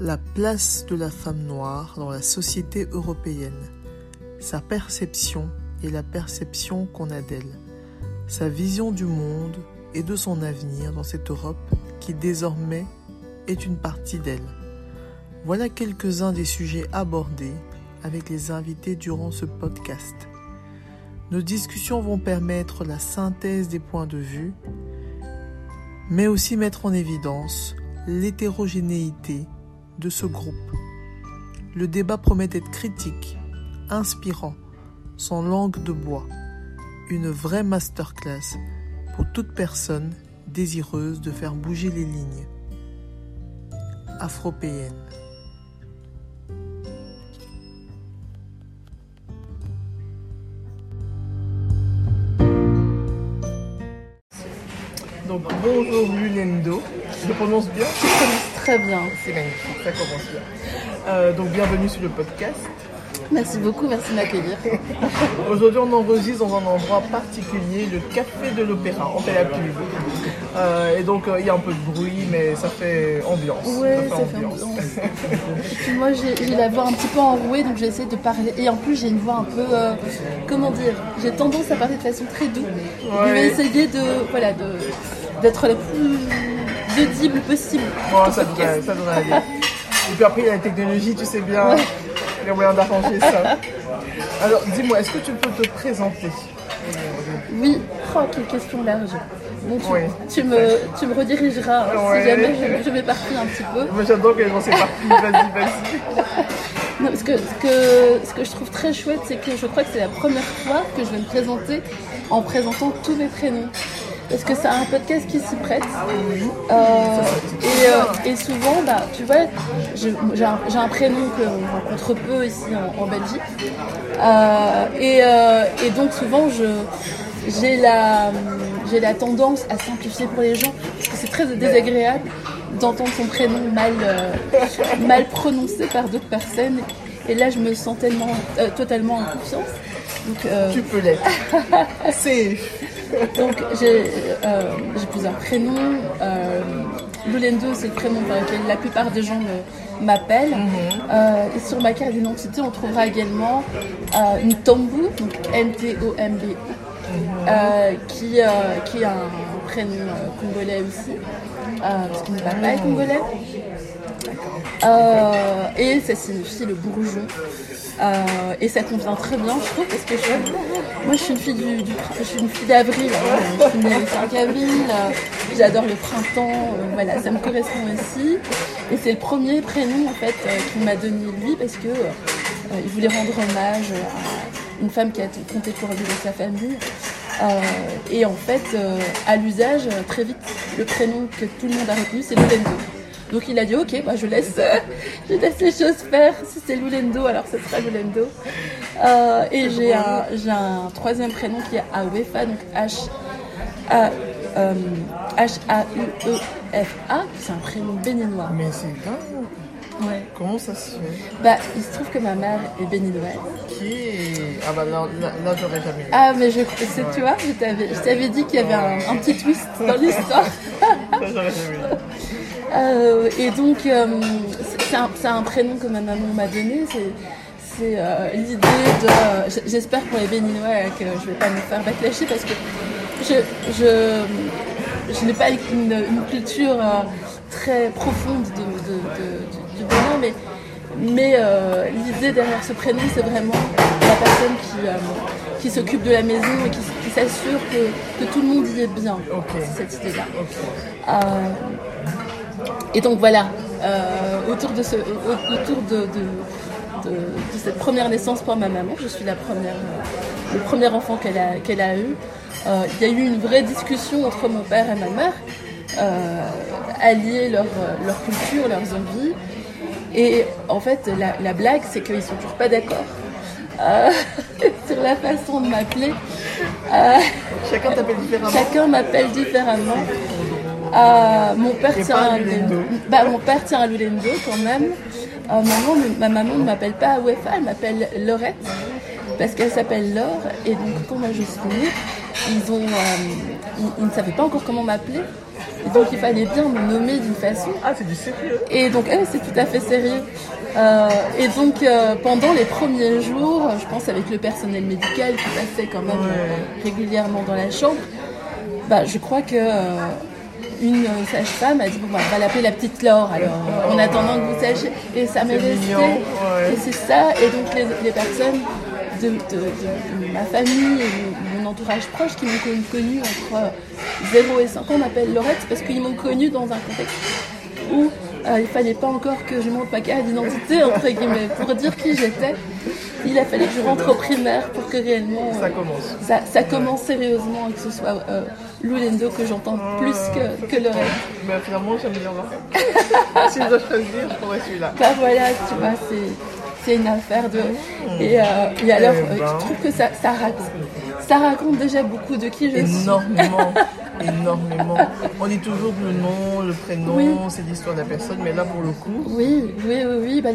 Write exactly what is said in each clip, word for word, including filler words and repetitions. la place de la femme noire dans la société européenne, sa perception et la perception qu'on a d'elle, sa vision du monde et de son avenir dans cette Europe qui désormais est une partie d'elle. Voilà quelques-uns des sujets abordés avec les invités durant ce podcast. Nos discussions vont permettre la synthèse des points de vue, mais aussi mettre en évidence l'hétérogénéité de ce groupe. Le débat promet d'être critique, inspirant, sans langue de bois, une vraie masterclass pour toute personne désireuse de faire bouger les lignes afropéennes. Donc, bonjour Lulendo, je prononce bien ? Très bien. C'est magnifique, ça commence bien. Euh, donc bienvenue sur le podcast. Merci beaucoup, merci de m'accueillir. Aujourd'hui on enregistre dans un endroit particulier, le Café de l'Opéra, on fait la pub. Euh, et donc il euh, y a un peu de bruit, mais ça fait ambiance. Oui, ça fait ambiance. Fait ambiance. Moi j'ai, j'ai la voix un petit peu enrouée, donc j'essaie de parler. Et en plus j'ai une voix un peu, euh, comment dire, j'ai tendance à parler de façon très douce. Ouais. Je vais essayer de, voilà, de... d'être la plus audible possible. Bon, ça devrait, ça devrait aller. Et puis après, il y a la technologie, tu sais bien, ouais. Les moyens d'arranger ça. Alors, dis-moi, est-ce que tu peux te présenter ? Oui, oh, quelle question large. Bon, tu, oui. tu, me, tu me redirigeras ouais. Si jamais je, je m'éparpille un petit peu. Moi, j'adore que les gens s'éparpillent, vas-y, vas-y. Non, parce que, ce, que, ce que je trouve très chouette, c'est que je crois que c'est la première fois que je vais me présenter en présentant tous mes prénoms. Parce que c'est un podcast qui s'y prête. Euh, et, euh, et souvent, bah, tu vois, je, j'ai, un, j'ai un prénom qu'on rencontre peu ici en, en Belgique. Euh, et, euh, et donc souvent, je, j'ai, la, j'ai la tendance à simplifier pour les gens. Parce que c'est très désagréable d'entendre son prénom mal, euh, mal prononcé par d'autres personnes. Et là, je me sens tellement, euh, totalement en confiance. Donc, euh... tu peux l'être. C'est... Donc j'ai, euh, j'ai plusieurs prénoms. Euh, Lulendo, c'est le prénom par lequel la plupart des gens me, m'appellent. Mm-hmm. Euh, et sur ma carte d'identité, on trouvera également euh, Ntombu, donc N T O M B U, mm-hmm. euh, qui, euh, qui est un prénom euh, congolais aussi, euh, parce que mon papa est congolais. Euh, et ça signifie le bourgeon. Euh, et ça convient très bien, je trouve, parce que je, moi je suis une fille du, du je suis une fille d'avril, hein, je suis née le cinq avril, euh, j'adore le printemps, euh, voilà, ça me correspond aussi. Et c'est le premier prénom en fait euh, qu'il m'a donné lui parce que euh, il voulait rendre hommage à une femme qui a compté pour lui dans sa famille. Euh, et en fait, euh, à l'usage, très vite, le prénom que tout le monde a retenu, c'est Lulendo. Donc il a dit ok, bah je laisse, euh, je laisse les choses faire. Si c'est Lulendo, alors ce sera Lulendo. Euh, et j'ai un, j'ai un troisième prénom qui est Auefa, donc H-A, euh, H A U E F A, c'est un prénom béninois. Mais c'est dingue. Ouais. Comment ça se fait ? Bah, il se trouve que ma mère est béninoise. Ok. Ah bah là, là, là j'aurais jamais. Ah mais je, c'est, ouais. Tu vois, je t'avais, je t'avais dit qu'il y avait un, un petit twist dans l'histoire. Ça j'aurais jamais. Euh, et donc, euh, c'est, un, c'est un prénom que ma maman m'a donné. C'est, c'est euh, l'idée de... J'espère pour les Béninois que je ne vais pas me faire backlasher parce que je, je, je n'ai pas une, une culture euh, très profonde de, de, de, du, du Bénin, mais, mais euh, l'idée derrière ce prénom, c'est vraiment la personne qui, euh, qui s'occupe de la maison et qui, qui s'assure que, que tout le monde y est bien. Okay. C'est cette idée-là. Okay. Euh, Et donc voilà, euh, autour, de, ce, autour de, de, de, de cette première naissance pour ma maman, je suis la première, euh, le premier enfant qu'elle a, qu'elle a eu. Euh, il y a eu une vraie discussion entre mon père et ma mère, euh, allier leur, leur culture, leurs envies. Et en fait, la, la blague, c'est qu'ils ne sont toujours pas d'accord euh, sur la façon de m'appeler. Euh, chacun t'appelle différemment. Chacun m'appelle différemment. Euh, mon, père tient un Lulendo. Bah, mon père tient un Lulendo quand même. Euh, maman, ma maman ne m'appelle pas Auefa, elle m'appelle Laurette parce qu'elle s'appelle Laure. Et donc, quand moi je suis née, ils, ont, euh, ils, ils ne savaient pas encore comment m'appeler. Et donc il fallait bien me nommer d'une façon. Ah, c'est du sérieux. Et donc, eh, c'est tout à fait sérieux. Euh, et donc, euh, pendant les premiers jours, je pense avec le personnel médical qui passait quand même ouais. régulièrement dans la chambre, bah, je crois que... Euh, une sage-femme a dit bon bah on va l'appeler la petite Laure alors oh, en attendant que vous sachiez et ça m'est resté ouais. et c'est ça et donc les, les personnes de, de, de, de ma famille et mon entourage proche qui m'ont connue connu entre zéro et cinq ans m'appellent Laurette parce qu'ils m'ont connue dans un contexte où euh, il fallait pas encore que je monte ma carte d'identité entre guillemets pour dire qui j'étais. Il a fallu que je rentre au primaire pour que réellement ça commence. Euh, ça, ça commence sérieusement et que ce soit euh, Lulendo que j'entends euh, plus que, que le reste. Bah, finalement, j'aime bien Laurette. Si je dois choisir, je prendrais celui-là. Bah voilà, tu vois, c'est, c'est une affaire de. Et, euh, et alors, eh ben... euh, je trouve que ça, ça raconte. Ça raconte déjà beaucoup de qui je énormément, suis. Énormément, énormément. On dit toujours le nom, le prénom, oui. c'est l'histoire de la personne, mais là pour le coup. Oui, oui, oui, oui. Bah,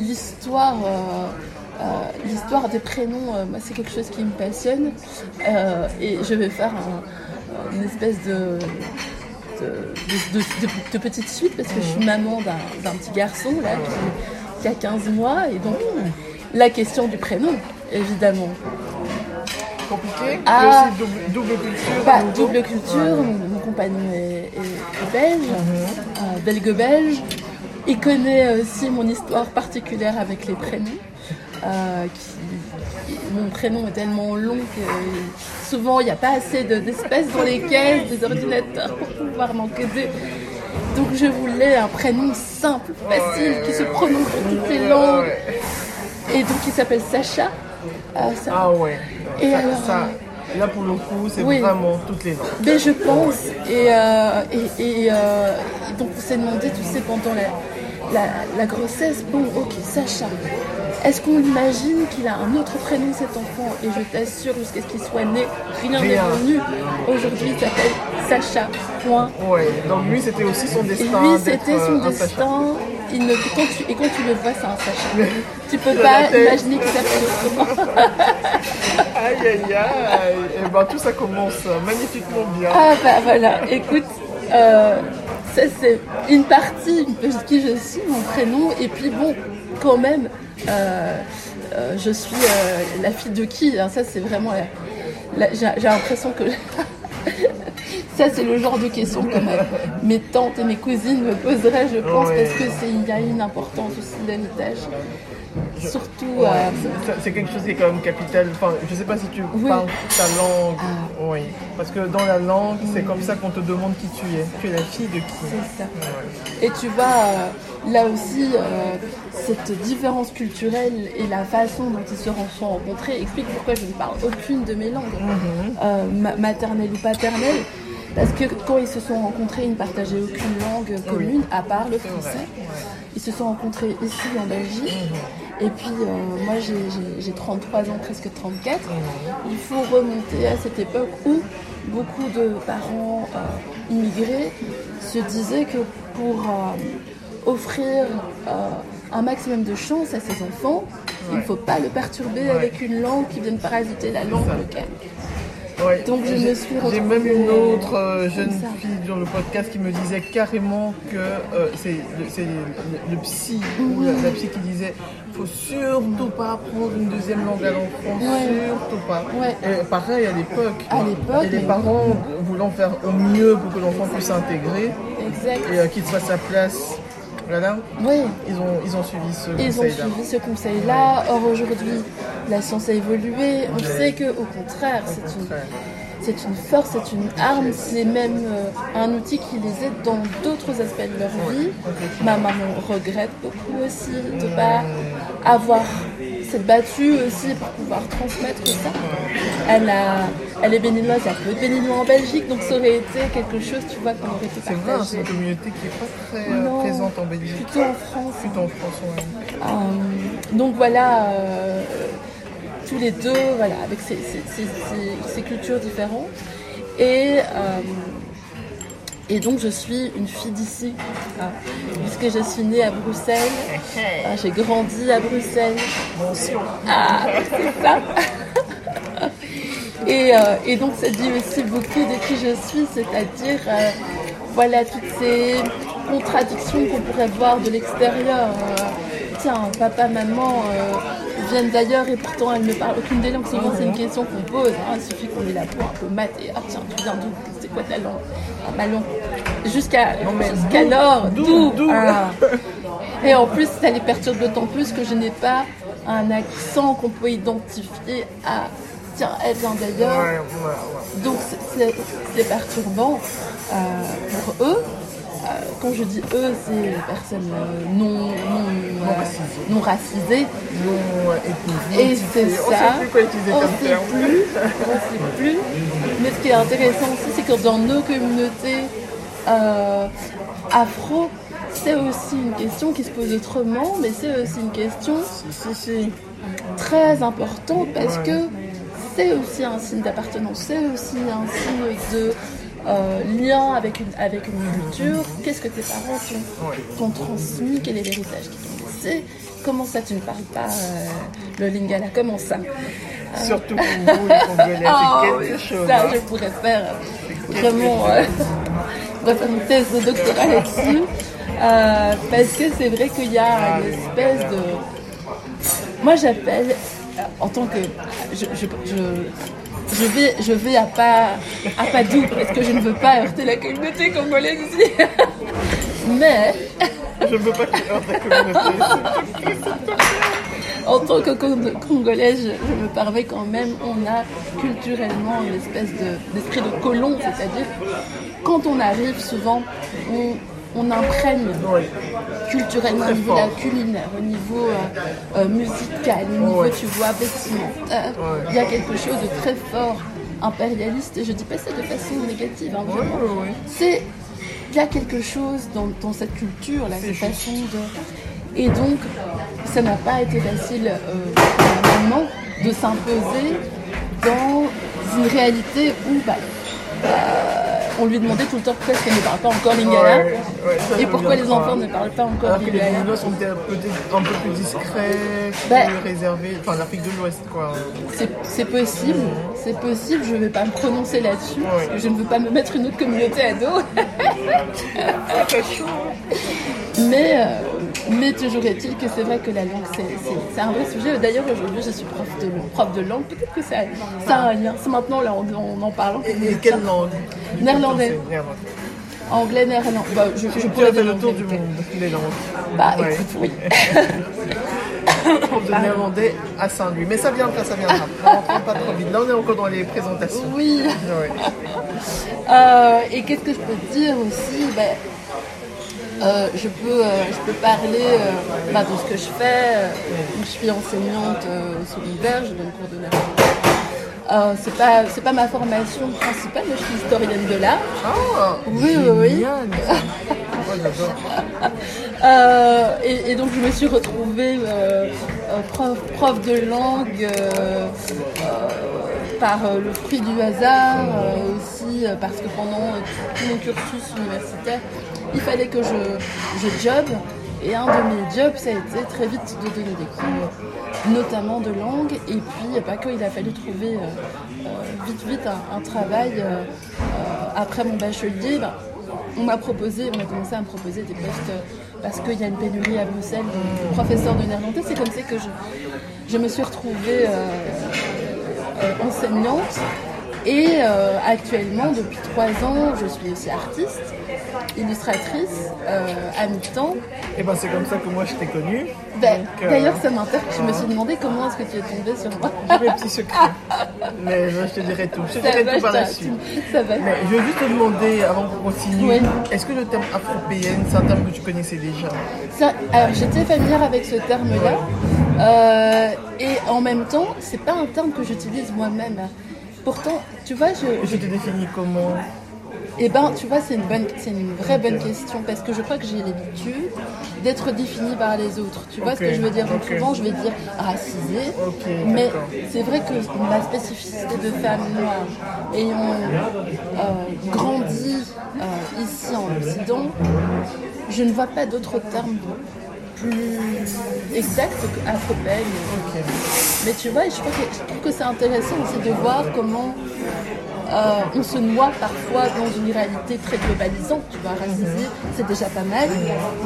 l'histoire, euh, euh, l'histoire des prénoms, euh, moi c'est quelque chose qui me passionne euh, et je vais faire un, une espèce de de, de, de, de de petite suite parce que je suis maman d'un, d'un petit garçon là qui, qui a quinze mois et donc la question du prénom évidemment. Compliqué, ah, aussi double, double culture. Bah, double culture, ouais. mon, mon compagnon est, est belge, mmh. euh, belgo-belge. Il connaît aussi mon histoire particulière avec les prénoms. Euh, qui, qui, mon prénom est tellement long que souvent il n'y a pas assez de, d'espèces dans les caisses des ordinateurs pour pouvoir m'encoder. Donc je voulais un prénom simple, facile, qui se prononce dans toutes les langues. Et donc il s'appelle Sacha. Euh, ça... Ah ouais. Et ça, alors... ça... Là, pour le coup, c'est oui. vraiment toutes les langues. Mais je pense, et, euh, et, et euh, donc on s'est demandé, tu sais, pendant la, la, la grossesse, bon, ok, Sacha, est-ce qu'on imagine qu'il a un autre prénom, cet enfant? Et je t'assure, jusqu'à ce qu'il soit né, rien n'est venu. Aujourd'hui, il s'appelle Sacha, point. Ouais, donc lui, c'était aussi son destin. Lui, c'était son euh, destin. Il ne, quand tu, et quand tu le vois, c'est un Sacha. Tu peux pas imaginer qu'il s'appelle autrement. Aïe, aïe, aïe. Et ben, tout ça commence magnifiquement bien. Ah, bah voilà. Écoute, euh, ça, c'est une partie de qui je suis, mon prénom. Et puis, bon, quand même, euh, euh, je suis euh, la fille de qui hein, ça, c'est vraiment... La, la, j'ai, j'ai l'impression que... Ça, c'est le genre de question que mes tantes et mes cousines me poseraient, je pense, ouais. parce qu'il y a une importance aussi de l'héritage. Je... Surtout... Ouais. Euh... C'est quelque chose qui est quand même capital. Enfin, je ne sais pas si tu oui. parles ta langue. Ah. Oui. Parce que dans la langue, c'est oui. comme ça qu'on te demande qui tu es. Tu es la fille de qui. C'est ça. Ouais. Et tu vois, là aussi, euh, cette différence culturelle et la façon dont ils se sont rencontrés explique pourquoi je ne parle aucune de mes langues, mm-hmm. euh, maternelle ou paternelle. Parce que quand ils se sont rencontrés, ils ne partageaient aucune langue commune, à part le français. Ils se sont rencontrés ici, en Belgique. Et puis, euh, moi, j'ai, j'ai, j'ai trente-trois ans, presque trente-quatre. Il faut remonter à cette époque où beaucoup de parents euh, immigrés se disaient que pour euh, offrir euh, un maximum de chance à ses enfants, il ne faut pas le perturber avec une langue qui vienne parasiter la langue locale. Ouais. Donc je j'ai, me suis j'ai même une autre euh, jeune fille dans le podcast qui me disait carrément que euh, c'est, c'est le, le, le psy mmh. ou la, la psy qui disait faut surtout pas apprendre une deuxième langue à l'enfant, ouais. surtout pas. Ouais. Et pareil à l'époque. À l'époque et les mais... parents voulant faire au mieux pour que l'enfant puisse s'intégrer exact. Et euh, qu'il se fasse sa place. Voilà. Oui. Ils ont, ils ont suivi ce ils conseil-là. Ils ont suivi ce conseil-là. Or, aujourd'hui, la science a évolué. On oui. sait qu'au contraire, c'est, contraire. Une, c'est une force, c'est une arme. C'est même euh, un outil qui les aide dans d'autres aspects de leur oui. vie. Okay. Ma maman regrette beaucoup aussi de ne pas avoir s'être battue aussi pour pouvoir transmettre ça. Elle, a, elle est béninoise, il y a peu de béninois en Belgique, donc ça aurait été quelque chose, tu vois, qu'on aurait été partagé. C'est vrai, c'est une communauté qui n'est pas très non, présente en Belgique. Plutôt en France. Plutôt en France, oui. Euh, donc voilà, euh, tous les deux, voilà, avec ces, ces, ces, ces, ces cultures différentes. Et... Euh, Et donc je suis une fille d'ici, ah. puisque je suis née à Bruxelles, ah, j'ai grandi à Bruxelles. Mention. Ah, c'est ça. Et, euh, et donc ça dit aussi beaucoup de qui je suis, c'est-à-dire euh, voilà toutes ces contradictions qu'on pourrait voir de l'extérieur. Euh, tiens, papa, maman euh, viennent d'ailleurs et pourtant elles ne parlent aucune des langues. Souvent c'est une question qu'on pose, hein, il suffit qu'on ait la peau un peu mate et ah tiens, tu viens d'où, c'est quoi ta langue? Ma langue. Jusqu'à, jusqu'alors, d'où, d'où ah. Et en plus ça les perturbe d'autant plus que je n'ai pas un accent qu'on peut identifier à tiens, elle vient d'ailleurs. Ouais, ouais, ouais. Donc c'est, c'est perturbant euh, pour eux. Euh, quand je dis eux, c'est les personnes euh, non, non, non, euh, racisées. non racisées. Non ethniques. Et c'est ça. On ne sait plus quoi utiliser comme terme. On ne sait plus. Mais ce qui est intéressant aussi, c'est que dans nos communautés euh, afro, c'est aussi une question qui se pose autrement, mais c'est aussi une question si, si, si. très importante parce ouais. que c'est aussi un signe d'appartenance, c'est aussi un signe de euh, lien avec une, avec une culture. Qu'est-ce que tes parents t'ont, ouais. t'ont transmis, quel est l'héritage qu'ils t'ont laissé, comment ça tu ne parles pas euh, le lingala, comment ça euh... Surtout pour vous, les Congolais, c'est oh, quelque chose. Ça, hein. je pourrais faire vraiment euh, je pourrais faire une thèse de doctorat là-dessus, euh, parce que c'est vrai qu'il y a une espèce de... Moi, j'appelle... En tant que... Je, je, je, je, vais, je vais à pas, à pas doux parce que je ne veux pas heurter la communauté congolaise ici. Mais... Je ne veux pas que tu heurtes la communauté ici. En tant que Congolais, je, je me permets quand même, on a culturellement une espèce de, d'esprit de colon. C'est-à-dire, quand on arrive, souvent, on... On imprègne culturellement au niveau de la culinaire, au niveau euh, euh, musical, au niveau, ouais. tu vois, vêtements. Il euh, ouais. y a quelque chose de très fort, impérialiste, et je ne dis pas ça de façon négative, hein, vraiment. Ouais, ouais, ouais. C'est, il y a quelque chose dans, dans cette culture, là, cette façon de... Et donc, ça n'a pas été facile, euh, vraiment, de s'imposer dans une réalité où... Bah, euh, on lui demandait tout le temps pourquoi est-ce qu'elle ne parle pas encore lingala, ouais, ouais, et pourquoi les enfants ne parlent pas encore alors lingala. Alors que les Lingala sont peut-être un peu plus discrets, bah, plus réservés, enfin l'Afrique de l'Ouest quoi. C'est, c'est possible, c'est possible, je ne vais pas me prononcer là-dessus, ouais. parce que je ne veux pas me mettre une autre communauté à dos. C'est chaud. Mais, euh, mais toujours est-il que c'est vrai que la langue, c'est, c'est, c'est un vrai sujet. D'ailleurs, aujourd'hui, je suis prof de, prof de langue. Peut-être que ça, ça a un lien. C'est maintenant, là, on en parle. Et, et quelle langue ? Néerlandais. Anglais, néerlandais. Bah, je, je pourrais dire le tour du monde, les langues. Bah, ouais. écoute, oui. Prof de néerlandais à Saint-Louis. Mais ça vient là, ça vient là. On ne rentre pas trop vite. Là, on est encore dans les présentations. Oui. Ouais. euh, et qu'est-ce que je peux te dire aussi bah, Euh, je, peux, euh, je peux parler euh, bah, de ce que je fais. Euh, je suis enseignante euh, au secondaire, je donne cours de néerlandais. Euh, c'est pas, c'est pas ma formation principale, mais je suis historienne de l'art. Oh, oui, oui, oui. euh, et, et donc je me suis retrouvée euh, prof, prof de langue euh, euh, par euh, le fruit du hasard, euh, aussi euh, parce que pendant euh, tout mon cursus universitaire, il fallait que je, je job, et un de mes jobs, ça a été très vite de donner des cours, notamment de langue, et puis bah, qu'il a fallu trouver euh, vite vite un, un travail euh, après mon bachelier. Bah, on m'a proposé, on a commencé à me proposer des postes parce qu'il y a une pénurie à Bruxelles de professeurs de néerlandais. C'est comme ça que je, je me suis retrouvée euh, euh, enseignante. Et euh, actuellement, depuis trois ans, je suis aussi artiste, illustratrice, euh, à mi-temps. Et ben c'est comme ça que moi je t'ai connue. Ben, donc, d'ailleurs, euh, ça m'interpelle. Je me suis demandé comment est-ce que tu es tombée sur moi. J'ai mes petits secrets. Mais je te dirai tout. Je te dirai tout par la suite. Ça va. Mais je veux juste te demander, avant qu'on continue, oui. est-ce que le terme afropéenne, c'est un terme que tu connaissais déjà? Ça, alors, j'étais familière avec ce terme-là. Euh, et en même temps, c'est pas un terme que j'utilise moi-même. Pourtant, tu vois, je... Je te définis comment ? Eh ben, tu vois, c'est une bonne, c'est une vraie bonne question, parce que je crois que j'ai l'habitude d'être définie par les autres. Tu vois okay. ce que je veux dire ? Donc okay. souvent, je vais dire racisée, okay, mais d'accord. c'est vrai que ma spécificité de femme noire, ayant euh, grandi euh, ici en Occident, je ne vois pas d'autres termes plus exacte qu'afro-belge. Okay. Mais tu vois, je, crois que, je trouve que c'est intéressant aussi de voir comment euh, on se noie parfois dans une réalité très globalisante. Tu vois, racisée, c'est déjà pas mal,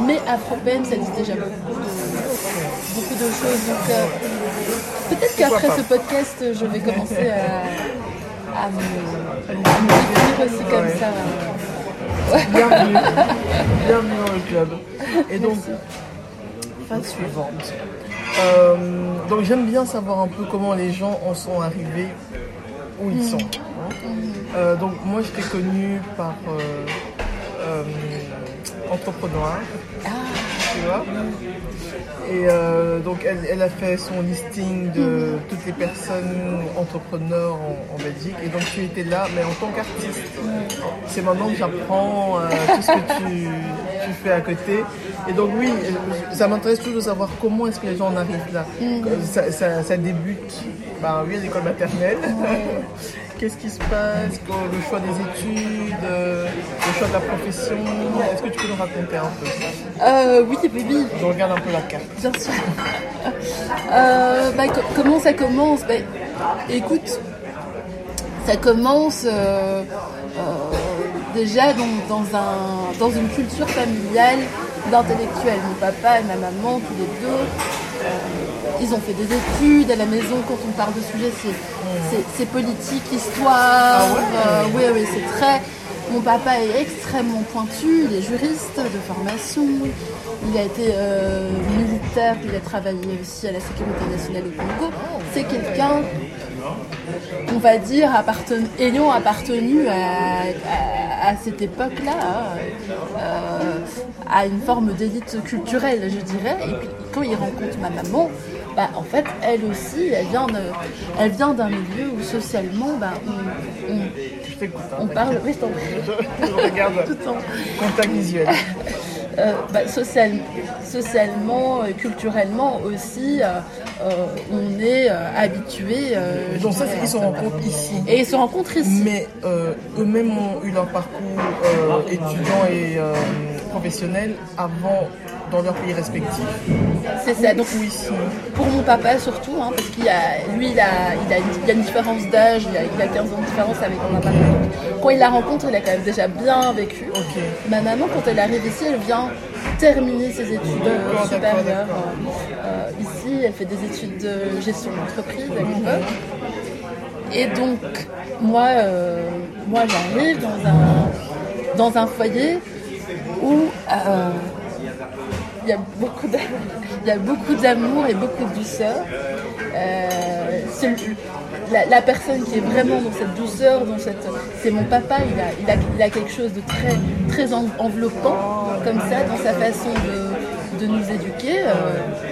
mais afro-belge, ça dit déjà beaucoup de, beaucoup de choses. Donc, euh, peut-être qu'après ce podcast, je vais commencer à, à, me, à me définir aussi comme ouais. ça. Bienvenue, bienvenue dans le club. Et donc, phase suivante. Euh, donc j'aime bien savoir un peu comment les gens en sont arrivés où ils sont. Hein. Euh, donc moi je t'ai connue par euh, euh, entrepreneur, tu vois. Et euh, donc elle, elle a fait son listing de toutes les personnes entrepreneurs en, en Belgique. Et donc tu étais là, mais en tant qu'artiste. C'est maintenant que j'apprends euh, tout ce que tu, tu fais à côté. Et donc oui, ça m'intéresse toujours de savoir comment est-ce que les gens en arrivent là. Ça, ça, ça débute, bah oui, à l'école maternelle. Qu'est-ce qui se passe, le choix des études, le choix de la profession, est-ce que tu peux nous raconter un peu ça? euh, Oui, oui, oui. Je regarde un peu la carte. Bien sûr. euh, bah, co- comment ça commence bah, écoute, ça commence euh, euh, déjà dans, dans, un, dans une culture familiale d'intellectuels. Mon papa et ma maman, tous les deux, euh, ils ont fait des études à la maison. Quand on parle de sujets, c'est, c'est, c'est politique, histoire. Ah ouais. euh, oui, oui, c'est très. Mon papa est extrêmement pointu, il est juriste de formation, il a été euh, militaire, il a travaillé aussi à la sécurité nationale au Congo. C'est quelqu'un, on va dire, apparten... ayant appartenu à, à, à cette époque-là, euh, à une forme d'élite culturelle, je dirais. Et puis quand il rencontre ma maman, bah, en fait, elle aussi, elle vient, de, elle vient d'un milieu où socialement, bah, on, on, je t'écoute, hein, on parle... Oui, je, je regarde tout le temps. Contact visuel. euh, bah, social, socialement, et culturellement aussi, euh, euh, on est euh, habitué... Euh, Donc ça, ils se rencontrent ici. Et ils se rencontrent ici. Mais euh, eux-mêmes ont eu leur parcours euh, étudiant et euh, professionnel avant... dans leur pays respectif. C'est ça. Donc oui, pour mon papa surtout, hein, parce qu'il y a, lui, il a, il a, il a une différence d'âge, il a, il a quinze ans de différence avec mon papa. Quand il la rencontre, il a quand même déjà bien vécu. Okay. Ma maman, quand elle arrive ici, elle vient terminer ses études d'accord, supérieures. D'accord, d'accord. Euh, ici, elle fait des études de gestion d'entreprise à l'époque. Et donc, moi, euh, moi, j'arrive dans un, dans un foyer où euh, il y a beaucoup d'amour, il y a beaucoup d'amour et beaucoup de douceur. Euh, c'est la, la personne qui est vraiment dans cette douceur, dans cette, c'est mon papa. Il a, il a, il a quelque chose de très, très enveloppant comme ça dans sa façon de, de nous éduquer. Euh,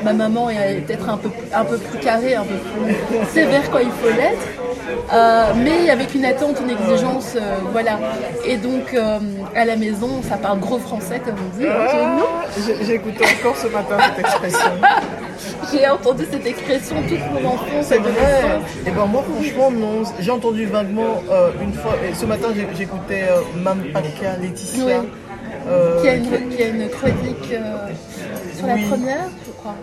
ma maman est peut-être un peu, un peu plus carrée, un peu plus sévère quand il faut l'être, euh, mais avec une attente, une exigence, euh, voilà. Et donc euh, à la maison, ça parle gros français comme on dit. J'ai, j'ai écouté encore ce matin cette expression. J'ai entendu cette expression toute mon enfance. C'est vrai. Et ben moi franchement, mon... j'ai entendu vaguement euh, une fois. Et ce matin, j'ai, j'écoutais euh, Mam Paka Laetitia, oui. euh, qui, a une, qui a une chronique euh, sur oui. la première, je crois.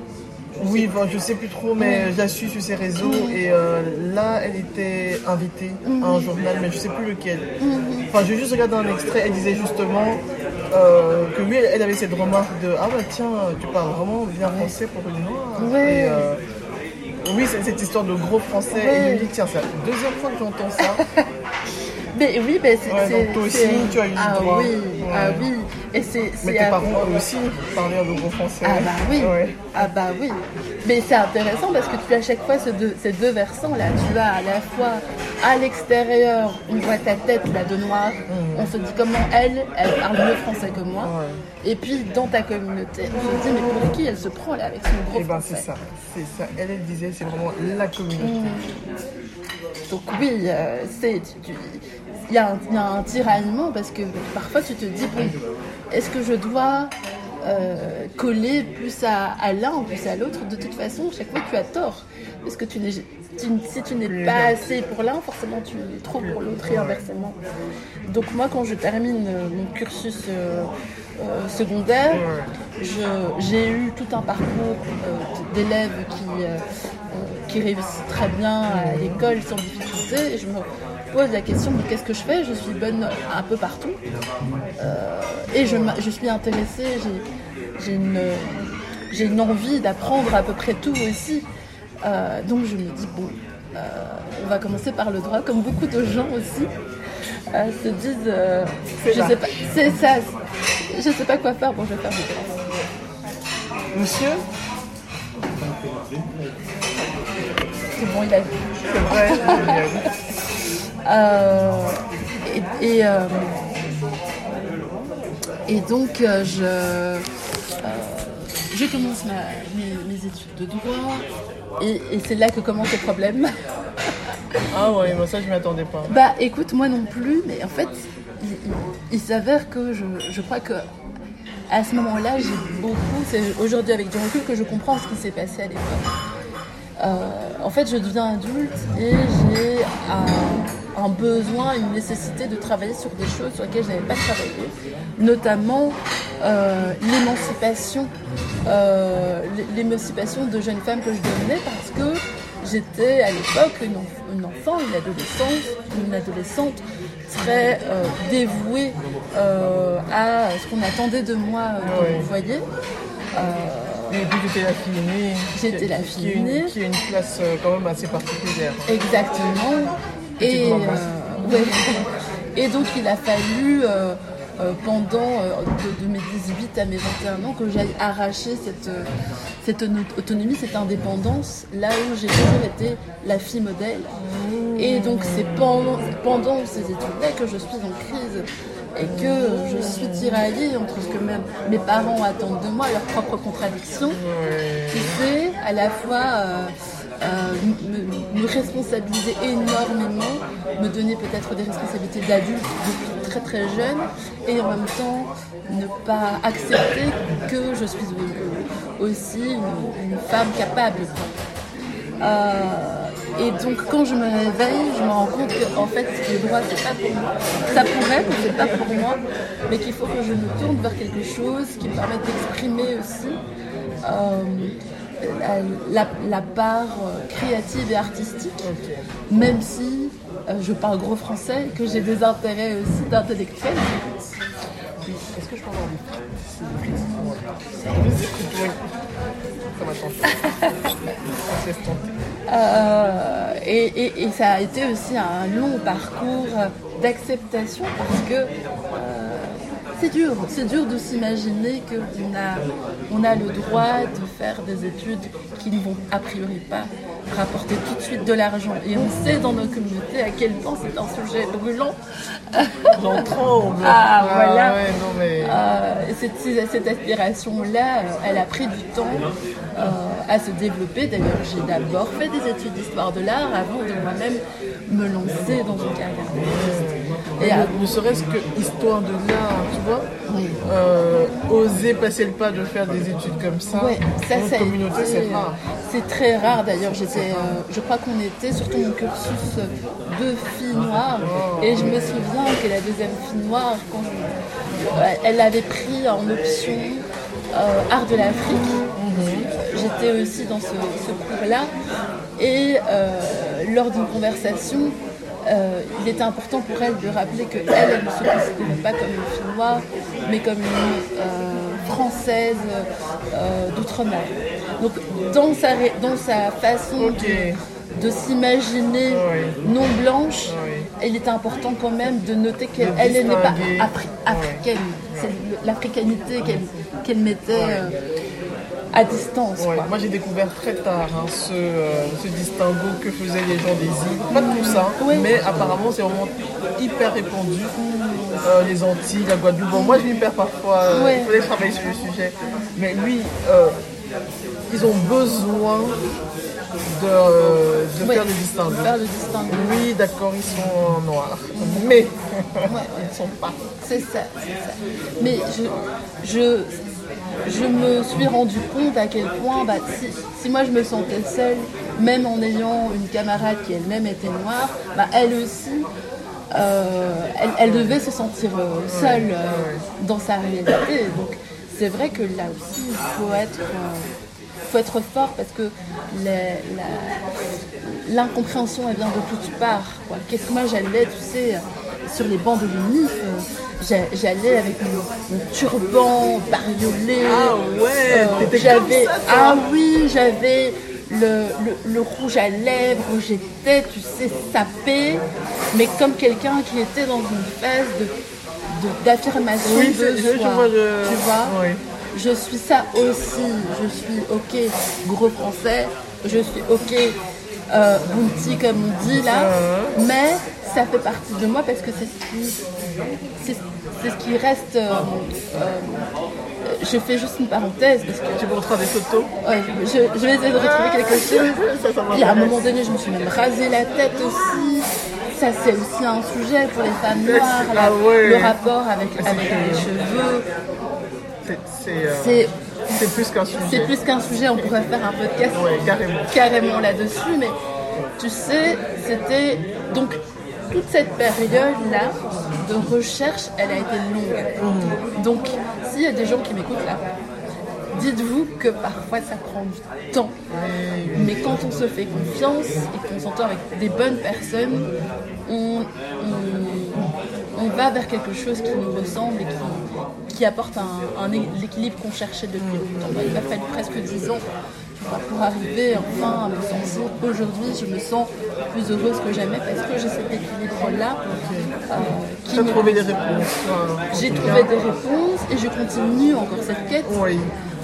Je oui, ben, je sais plus trop, mais oui. je la suis sur ses réseaux. Mmh. Et euh, là, elle était invitée mmh. à un journal, mais je sais plus lequel. Mmh. Enfin, j'ai juste regardé un extrait. Elle disait justement euh, que oui, elle avait cette remarque de ah bah tiens, tu parles vraiment bien français pour une noire. Ouais. Et, euh, oui, c'est cette histoire de gros français. Ouais. Et je me dis tiens, c'est la deuxième fois que j'entends ça. Mais oui, mais c'est, ouais, c'est, donc toi aussi, c'est... tu as eu le ah, droit. Oui, ouais. Ah oui, et c'est, c'est mais tes parents eux aussi parlaient un peu français. Ah bah oui, ouais. ah bah oui. Mais c'est intéressant parce que tu as à chaque fois ce deux, ces deux versants-là. Tu as à la fois à l'extérieur, on voit ta tête là de noir, mmh. on se dit comment elle, elle parle mieux français que moi. Ouais. Et puis dans ta communauté, on se dit mais pour qui elle se prend là avec son gros et français. Et ben c'est ça, c'est ça. Elle, elle disait c'est vraiment la communauté. Mmh. Donc oui, euh, c'est... Tu, tu, Il y, y a un tiraillement parce que parfois tu te dis bon, est-ce que je dois euh, collé plus à, à l'un ou plus à l'autre, de toute façon, chaque fois tu as tort. Parce que tu n'es, tu, si tu n'es pas assez pour l'un, forcément tu es trop pour l'autre et inversement. Donc moi, quand je termine mon cursus euh, euh, secondaire, je, j'ai eu tout un parcours euh, d'élèves qui, euh, qui réussissent très bien à l'école sans difficulté. Et je me pose la question de qu'est-ce que je fais. Je suis bonne un peu partout. Euh, et je, je suis intéressée, j'ai, j'ai, une, j'ai une envie d'apprendre à peu près tout aussi. Euh, donc je me dis, bon, euh, on va commencer par le droit, comme beaucoup de gens aussi euh, se disent, euh, c'est je sais pas, c'est ça, c'est, je sais pas quoi faire, bon, je vais faire du droit. Monsieur ? C'est bon, il a vu. C'est vrai, il a vu. euh, et, et, euh, et donc, euh, je, euh, je commence ma, mes, mes études de droit. Et, et c'est là que commence le problème. Ah ouais, moi ça je m'y attendais pas. Bah écoute, moi non plus, mais en fait, il, il, il s'avère que je, je crois que à ce moment-là, j'ai beaucoup, c'est aujourd'hui avec du recul que je comprends ce qui s'est passé à l'époque. Euh, en fait, je deviens adulte et j'ai un, un besoin, une nécessité de travailler sur des choses sur lesquelles je n'avais pas travaillé, notamment euh, l'émancipation. Euh, l'émancipation de jeunes femmes que je devenais parce que j'étais à l'époque une, enf- une enfant, une adolescente, une adolescente très euh, dévouée euh, à ce qu'on attendait de moi euh, de ouais. mon foyer. Euh, Mais puis j'étais la fille aînée. J'étais la fille aînée. Qui a une place euh, quand même assez particulière. Exactement. Et, euh, ouais. Et donc il a fallu... Euh, Euh, pendant euh, de, de mes dix-huit à mes vingt et un ans que j'aille arracher cette, euh, cette autonomie, cette indépendance, là où j'ai toujours été la fille modèle. Et donc c'est pendant, pendant ces études-là que je suis en crise et que je suis tiraillée entre ce que même mes parents attendent de moi, leurs propres contradictions, qui fait à la fois... Euh, Euh, me, me responsabiliser énormément, me donner peut-être des responsabilités d'adulte depuis très très jeune et en même temps ne pas accepter que je suis aussi une, une femme capable. Euh, et donc quand je me réveille, je me rends compte que en fait le droit c'est pas pour moi, ça pourrait mais c'est pas pour moi, mais qu'il faut que je me tourne vers quelque chose qui me permette d'exprimer aussi euh, La, la, la part euh, créative et artistique, même si euh, je parle gros français, que j'ai des intérêts aussi d'intellectuel. Est-ce que je peux avoir des frites ? Et et ça a été aussi un long parcours d'acceptation parce que euh, C'est dur, c'est dur de s'imaginer qu'on a, on a le droit de faire des études qui ne vont a priori pas rapporter tout de suite de l'argent. Et on sait dans nos communautés à quel point c'est un sujet brûlant. J'en trop. Ah, ah voilà. Ouais, non, mais... euh, cette, cette aspiration-là, elle a pris du temps euh, à se développer. D'ailleurs, j'ai d'abord fait des études d'histoire de l'art avant de moi-même me lancer dans une carrière artistique. Et à... ne serait-ce que histoire de l'art, tu vois, oui. euh, oser passer le pas de faire des études comme ça, ouais, ça, ça communauté, été, c'est rare. C'est très rare d'ailleurs, j'étais, euh, je crois qu'on était, surtout mon cursus, deux filles noires, oh, et je me souviens que la deuxième fille noire, quand je... elle avait pris en option euh, Art de l'Afrique, mm-hmm. j'étais aussi dans ce, ce cours-là, et euh, lors d'une conversation, Euh, il était important pour elle de rappeler qu'elle elle ne se considérait pas comme une fille noire, mais comme une euh, française euh, d'outre-mer. Donc dans sa, dans sa façon okay. de, de s'imaginer oui. non blanche, oui. il était important quand même de noter qu'elle de elle, elle n'est pas afri- africaine. Oui. C'est l'africanité qu'elle, qu'elle mettait... Oui. Euh, à distance. Ouais. Moi j'ai découvert très tard hein, ce, euh, ce distinguo que faisaient les gens des îles. Pas tout ça, ouais. mais apparemment c'est vraiment hyper répandu. Euh, les Antilles, la Guadeloupe. Bon, moi je m'y perds parfois, euh, ouais. il fallait travailler sur le sujet. Mais lui, euh, ils ont besoin de, de oui, faire des distinguos. Oui, d'accord, ils sont noirs, mais ouais, ils ne sont pas. C'est ça, c'est ça. Mais je, je, je me suis rendu compte à quel point, bah, si, si moi je me sentais seule, même en ayant une camarade qui elle-même était noire, bah, elle aussi, euh, elle, elle devait se sentir seule euh, dans sa réalité. Donc, c'est vrai que là aussi, il faut être, euh, faut être fort parce que les, la, l'incompréhension, elle vient de toutes parts. Quoi. Qu'est-ce que moi j'allais, tu sais, sur les bancs de l'UNIF, euh, j'allais avec mon, mon turban bariolé. Ah ouais, euh, t'étais j'avais, comme ça, toi. Ah oui, j'avais le, le, le rouge à lèvres, j'étais, tu sais, sapée, mais comme quelqu'un qui était dans une phase de... d'affirmation oui, de soi, je, vois, je... tu vois, oui. Je suis ça aussi, je suis ok gros français, je suis ok euh, bounty comme on dit là, euh... mais ça fait partie de moi parce que c'est ce qui, c'est, c'est ce qui reste, euh, euh, je fais juste une parenthèse parce que... Tu veux retrouver des photos ? Ouais, je, je vais essayer de retrouver quelque chose, ça, ça et à un moment donné je me suis même rasé la tête aussi. Ça, c'est aussi un sujet pour les femmes noires, ah, la, oui. Le rapport avec, avec les cheveux. C'est, c'est, euh, c'est, c'est plus qu'un sujet. C'est plus qu'un sujet, on pourrait faire un podcast oui, carrément. carrément là-dessus. Mais tu sais, c'était... Donc, toute cette période-là de recherche, elle a été longue. Mmh. Donc, s'il y a des gens qui m'écoutent là, dites-vous que parfois ça prend du temps, mais quand on se fait confiance et qu'on s'entend avec des bonnes personnes, on, on, on va vers quelque chose qui nous ressemble et qui, qui apporte un, un, l'équilibre qu'on cherchait depuis longtemps. Il m'a fallu presque dix ans pour arriver enfin à me sentir. Aujourd'hui, je me sens plus heureuse que jamais parce que j'ai cet équilibre-là. Euh, qui me... trouvé des réponses. J'ai trouvé des réponses et je continue encore cette quête. Oui.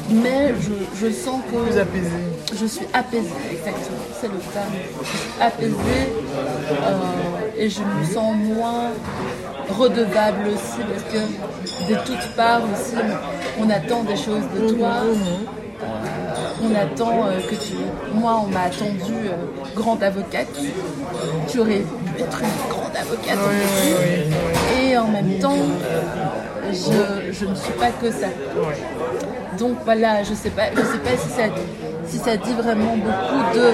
Mais je, je sens que... Plus apaisée. Je suis apaisée, exactement. C'est le terme. Je suis apaisée euh, et je me sens moins redevable aussi parce que de toutes parts aussi, on attend des choses de toi. Euh, on attend euh, que tu... Moi, on m'a attendu euh, grande avocate. Tu aurais pu être une grande avocate. Oui, oui, oui. Et en même temps, euh, je, je ne suis pas que ça. Oui. Donc voilà, je ne sais pas, je sais pas si, ça, si ça dit vraiment beaucoup de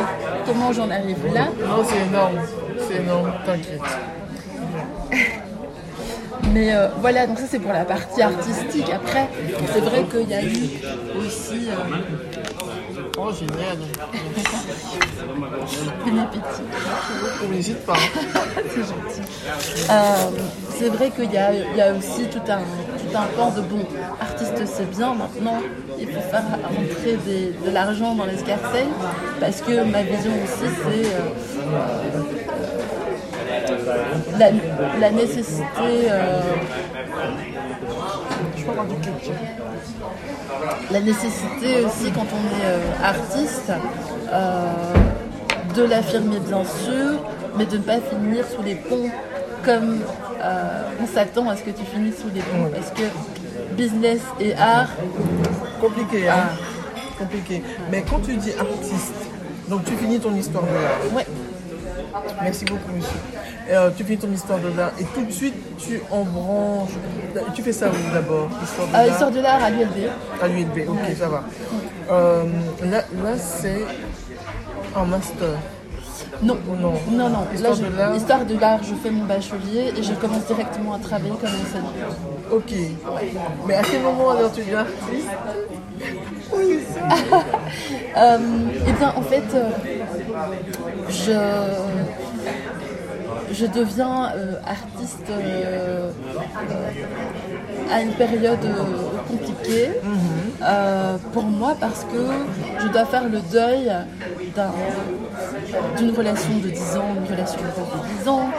comment j'en arrive là. Non, c'est énorme, c'est énorme, t'inquiète. Mais euh, voilà, donc ça c'est pour la partie artistique. Après, c'est vrai qu'il y a eu aussi... Euh... Oh, génial. Bon appétit. On n'hésite pas. C'est gentil. Euh, c'est vrai qu'il y a, il y a aussi tout un, tout un pan de bon artiste, c'est bien. Maintenant, il faut faire rentrer des, de l'argent dans l'escarcelle parce que ma vision aussi, c'est... Euh, La, la nécessité euh, la nécessité aussi quand on est euh, artiste euh, de l'affirmer bien sûr mais de ne pas finir sous les ponts comme euh, on s'attend à ce que tu finisses sous les ponts parce que business et art compliqué hein ah. compliqué mais quand tu dis artiste donc tu finis ton histoire de l'art ouais. Merci beaucoup, monsieur. Euh, tu finis ton histoire de l'art et tout de suite, tu embranches. Tu fais ça où d'abord histoire de, euh, l'art. Histoire de l'art à l'U L B. À l'U L B, ok, ouais. Ça va. Euh, là, là, c'est un master. Non, non, non. non. Histoire, là, je, de l'art. Histoire de l'art, je fais mon bachelier et je commence directement à travailler comme enseignante. Ok. Mais à quel moment alors tu deviens artiste ? Oui. euh, et bien, en fait, euh, je, je deviens euh, artiste euh, euh, à une période euh, compliquée mm-hmm. euh, pour moi parce que je dois faire le deuil d'un, d'une relation de dix ans, une relation de dix ans.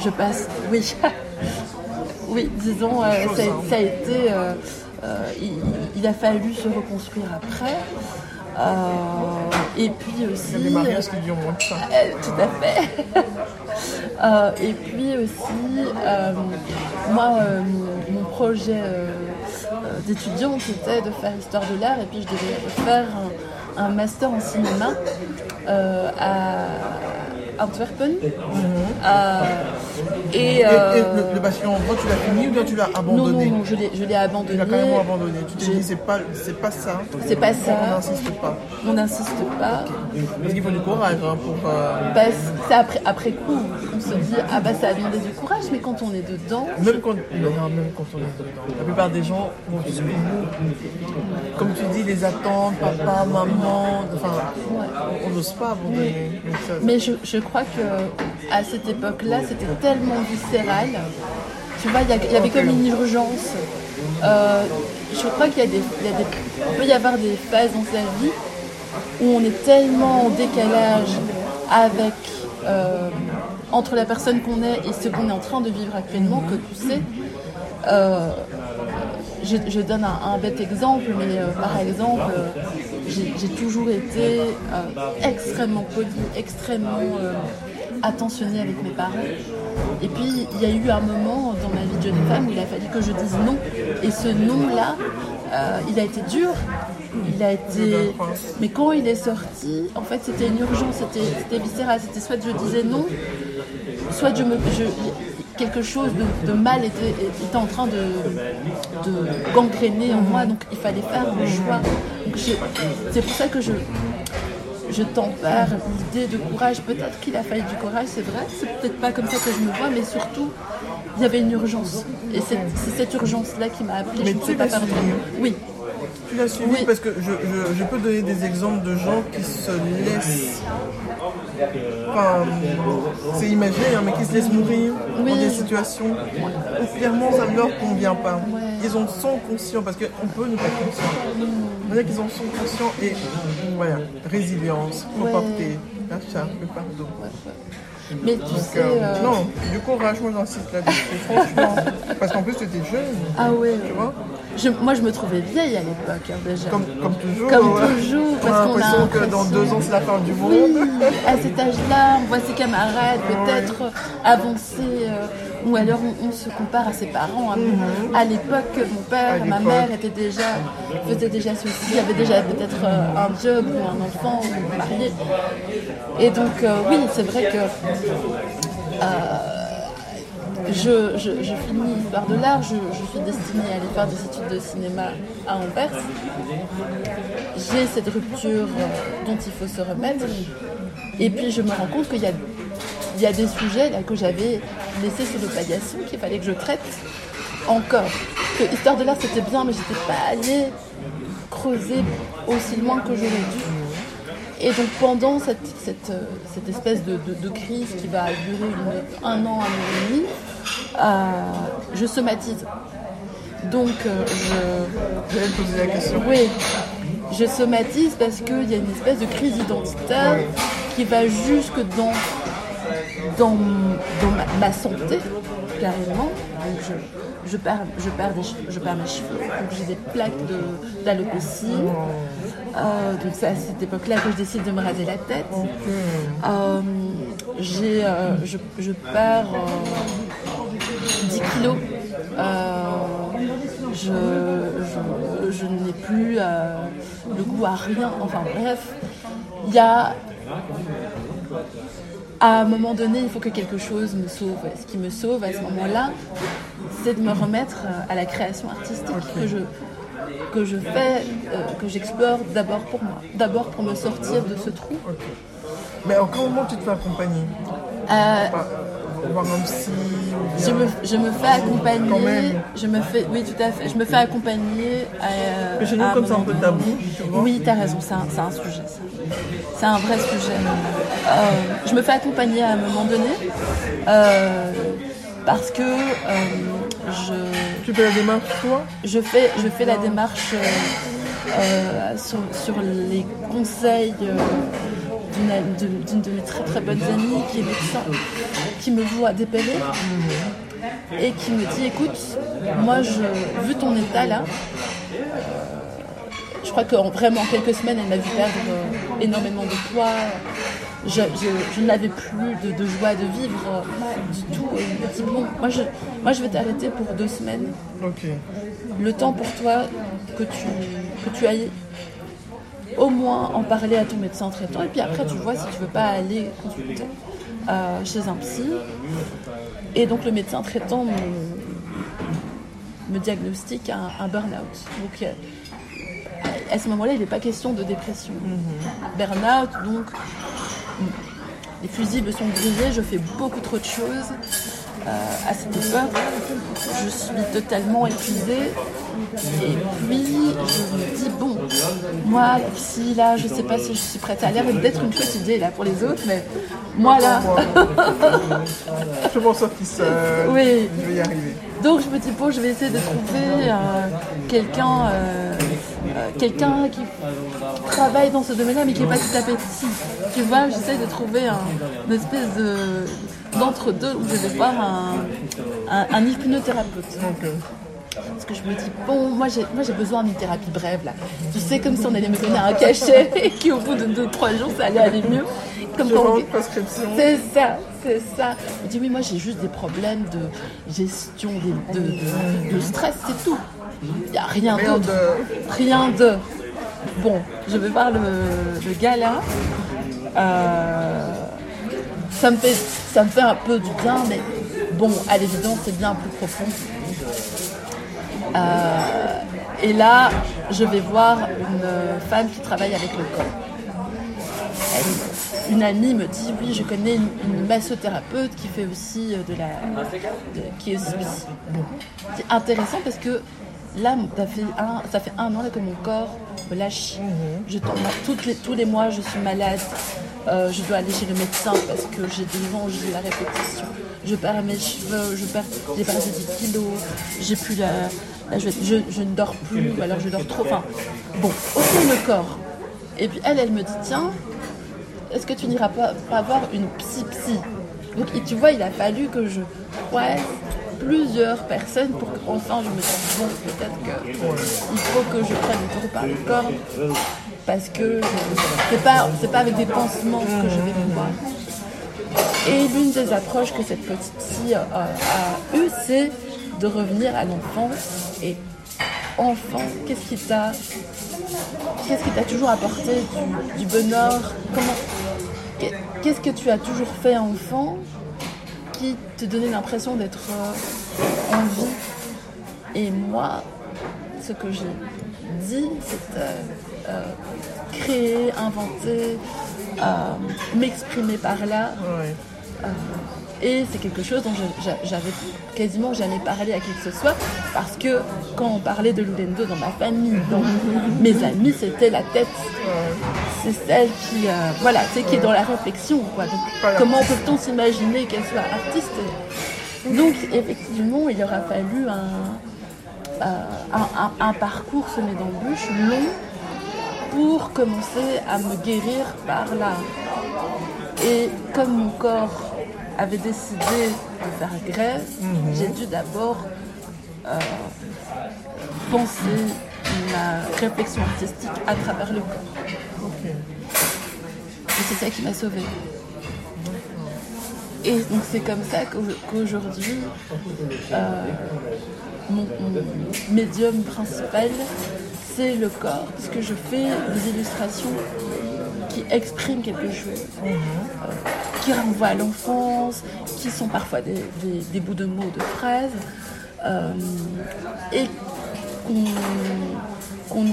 Je passe, oui, oui, disons, euh, ça, ça a été... Euh, Euh, il, il a fallu se reconstruire après. Euh, et puis aussi. Il y a des mariages qui durent moins que ça. Euh, tout à fait. euh, et puis aussi, euh, moi, euh, mon, mon projet euh, d'étudiante, c'était de faire l'histoire de l'art et puis je devais faire un master en cinéma euh, à Antwerpen. Mm-hmm. à... Et, et, euh... et le, le bachelier en droit, tu l'as fini ou bien tu l'as abandonné? Non, non, non, je l'ai, je l'ai abandonné. Tu l'as carrément abandonné. Tu t'es J'ai... dit, c'est pas, c'est pas ça. C'est pas ça. On n'insiste pas. On n'insiste pas. Okay. Parce qu'il faut du courage hein, pour. Euh... Bah, c'est après, après coup, on se dit, ah bah ça a demandé du courage, mais quand on est dedans. Même quand, non, même quand on est dedans. La plupart des gens vont jusqu'au bout. Comme tu dis, les attentes, papa, maman, enfin, ouais. on n'ose pas abandonner. Mais, mais je, je crois que à cette époque-là, c'était tellement viscéral. Tu vois, il y, y avait comme une urgence. Euh, je crois qu'il y a des, il y a des, il peut y avoir des phases dans sa vie où on est tellement en décalage avec, euh, entre la personne qu'on est et ce qu'on est en train de vivre actuellement, que tu sais. Euh, je, je donne un, un bête exemple, mais euh, par exemple, euh, j'ai, j'ai toujours été euh, extrêmement polie, extrêmement... Euh, attentionnée avec mes parents. Et puis, il y a eu un moment dans ma vie de jeune femme où il a fallu que je dise non. Et ce non-là, euh, il a été dur. Il a été... Mais quand il est sorti, en fait, c'était une urgence, c'était, c'était viscéral. C'était soit je disais non, soit je me... Je... quelque chose de, de mal était, était en train de, de gangréner en moi. Donc, il fallait faire un choix. Donc, je... C'est pour ça que je... Je tempère l'idée de courage. Peut-être qu'il a fallu du courage, c'est vrai. C'est peut-être pas comme ça que je me vois, mais surtout, il y avait une urgence. Et c'est, c'est cette urgence-là qui m'a appelée. Mais je tu l'as suivi. Oui. Tu l'as suivi oui. Parce que je, je, je peux donner des exemples de gens qui se laissent... Enfin, c'est imagé, hein, mais qui se laissent mourir oui. dans des situations où clairement ça ne leur convient pas. Ouais. Ils en sont conscients, parce qu'on peut ne pas être conscient. C'est-à-dire qu'ils en sont conscients et voilà, résilience, comporter, ouais. la charge, le pardon. Ouais, ouais. Mais tu Donc, sais... Euh, euh... Non, du courage, moi j'insiste là-dessus, franchement. Parce qu'en plus tu étais jeune, ah ouais, tu vois. Je, moi, je me trouvais vieille à l'époque, hein, déjà. Comme, comme toujours. Comme ouais. toujours. Parce on a l'impression qu'on a que dans deux ans, c'est la fin du monde. Oui, à cet âge-là, on voit ses camarades peut-être ouais. avancer. Euh, ou alors, on, on se compare à ses parents. Hein. Mm-hmm. À l'époque, mon père, l'époque. ma mère était déjà, faisait déjà ceci, avait déjà peut-être euh, un job ou un enfant, ou marié. Et donc, euh, oui, c'est vrai que... Euh, Je, je, je finis l'histoire de l'art, je, je suis destinée à aller faire des études de cinéma à Anvers. J'ai cette rupture dont il faut se remettre. Et puis je me rends compte qu'il y a, il y a des sujets là, que j'avais laissés sous le paillasson qu'il fallait que je traite encore. Que l'histoire de l'art c'était bien, mais je n'étais pas allée creuser aussi loin que j'aurais dû. Et donc pendant cette, cette, cette espèce de, de, de crise qui va durer une, un an, un an et demi, euh, je somatise. Donc euh, je... J'allais poser la question. Oui, je somatise parce qu'il y a une espèce de crise identitaire ouais. qui va jusque dans, dans, dans ma, ma santé, carrément. Donc je, je, perds, je, perds des, je perds mes cheveux, donc j'ai des plaques de, d'alopécie. Euh, donc c'est à cette époque-là que je décide de me raser la tête. Okay. Euh, j'ai, euh, je, je perds euh, dix kilos. Euh, je, je, je n'ai plus euh, le goût à rien. Enfin bref, il y a... À un moment donné, il faut que quelque chose me sauve. Ce qui me sauve à ce moment-là, c'est de me remettre à la création artistique okay. que je... que je fais, euh, que j'explore d'abord pour moi, d'abord pour me sortir de ce trou. Okay. Mais en quel moment tu te fais accompagner euh, voir un psy ou je me, je me fais accompagner, quand même. Je me fais, oui tout à fait, je me fais accompagner à... Mais chez nous, comme c'est un peu tabou, tu vois. Oui, t'as raison, c'est un, c'est un sujet, ça. C'est un vrai sujet. Euh, je me fais accompagner à un moment donné, euh, parce que... Euh, Je... Tu fais la démarche toi ? Je fais, je fais la démarche euh, euh, sur, sur les conseils euh, d'une, de, d'une de mes très très bonnes amies qui est médecin, qui me voit dépérer et qui me dit écoute, moi je, vu ton état là, euh, je crois qu'en vraiment quelques semaines elle m'a vu perdre euh, énormément de poids. Je, je, je n'avais plus de, de joie de vivre euh, du tout. Et je me dis, bon, moi je, moi je vais t'arrêter pour deux semaines. Okay. Le temps pour toi que tu, que tu ailles au moins en parler à ton médecin traitant, et puis après tu vois si tu veux pas aller consulter euh, chez un psy. Et donc le médecin traitant me, me diagnostique un, un burn-out. Donc à ce moment-là, il n'est pas question de dépression. Mm-hmm. Burn-out, donc les fusibles sont grillés, je fais beaucoup trop de choses. Euh, à cette époque, je suis totalement épuisée, et puis je me dis, bon, moi, si là, je sais pas si je suis prête à aller, mais d'être une chouette idée là pour les autres, mais moi là... Je m'en sortis seule, oui. Je vais y arriver. Donc je me dis, bon, je vais essayer de trouver euh, quelqu'un euh, euh, quelqu'un qui travaille dans ce domaine-là, mais qui n'est pas tout à fait ici. Tu vois, j'essaie de trouver un, une espèce de... d'entre-deux où je vais voir un, un, un hypnothérapeute. Okay. Parce que je me dis, bon, moi j'ai, moi, j'ai besoin d'une thérapie brève, là. Tu sais, comme si on allait me donner un cachet et qu'au bout de deux trois jours, ça allait aller mieux. Comme je quand on... prescription. C'est ça, c'est ça. Je me dis, oui, moi j'ai juste des problèmes de gestion, de, de, de, de stress, c'est tout. Il n'y a rien d'autre. Rien de... Bon, je vais voir le, le gars, là. Euh... Ça me, fait, ça me fait un peu du bien, mais bon, à l'évidence, c'est bien plus profond. Euh, et là, je vais voir une femme qui travaille avec le corps. Elle, une amie me dit, oui, je connais une, une massothérapeute qui fait aussi de la... De, qui est aussi... Bon, c'est intéressant parce que là, ça fait un, ça fait un an là, que mon corps me lâche. Je tombe, toutes les, tous les mois, je suis malade. Euh, je dois aller chez le médecin parce que j'ai des venges à répétition. Je perds mes cheveux, je perds, j'ai perdu dix kilos, j'ai plus la, la je, je, je ne dors plus, ou alors je dors trop. Enfin, bon, aucun le corps. Et puis elle, elle me dit, tiens, est-ce que tu n'iras pas, pas voir une psy-psy? Donc et tu vois, il a fallu que je croise plusieurs personnes pour qu'enfin je me dise, bon, peut-être qu'il faut que je prenne le corps par le corps. Parce que c'est pas, c'est pas avec des pansements que je vais pouvoir. Et l'une des approches que cette petite fille a, a eue, c'est de revenir à l'enfance. Et enfant, qu'est-ce qui t'a, qu'est-ce qui t'a toujours apporté du, du bonheur? Comment, qu'est-ce que tu as toujours fait enfant qui te donnait l'impression d'être en vie? Et moi, ce que j'ai dit, c'est... Euh, Euh, créer, inventer, euh, m'exprimer par là. Ouais. Euh, et c'est quelque chose dont je, je, j'avais quasiment jamais parlé à qui que ce soit, parce que quand on parlait de Lulendo dans ma famille, dans mes amis, c'était la tête. Ouais. C'est celle qui, euh, voilà, c'est qui est dans la réflexion, quoi. Donc, comment peut-on s'imaginer qu'elle soit artiste? Donc effectivement, il aura fallu un, euh, un, un, un parcours semé d'embûches long, pour commencer à me guérir par là. Et comme mon corps avait décidé de faire grève, mmh. j'ai dû d'abord euh, penser ma réflexion artistique à travers le corps. Okay. Et c'est ça qui m'a sauvée. Et donc c'est comme ça qu'aujourd'hui, euh, mon, mon médium principal, c'est le corps, parce que je fais des illustrations qui expriment quelque chose, mmh. euh, qui renvoient à l'enfance, qui sont parfois des, des, des bouts de mots, de phrases, euh, et qu'on, qu'on,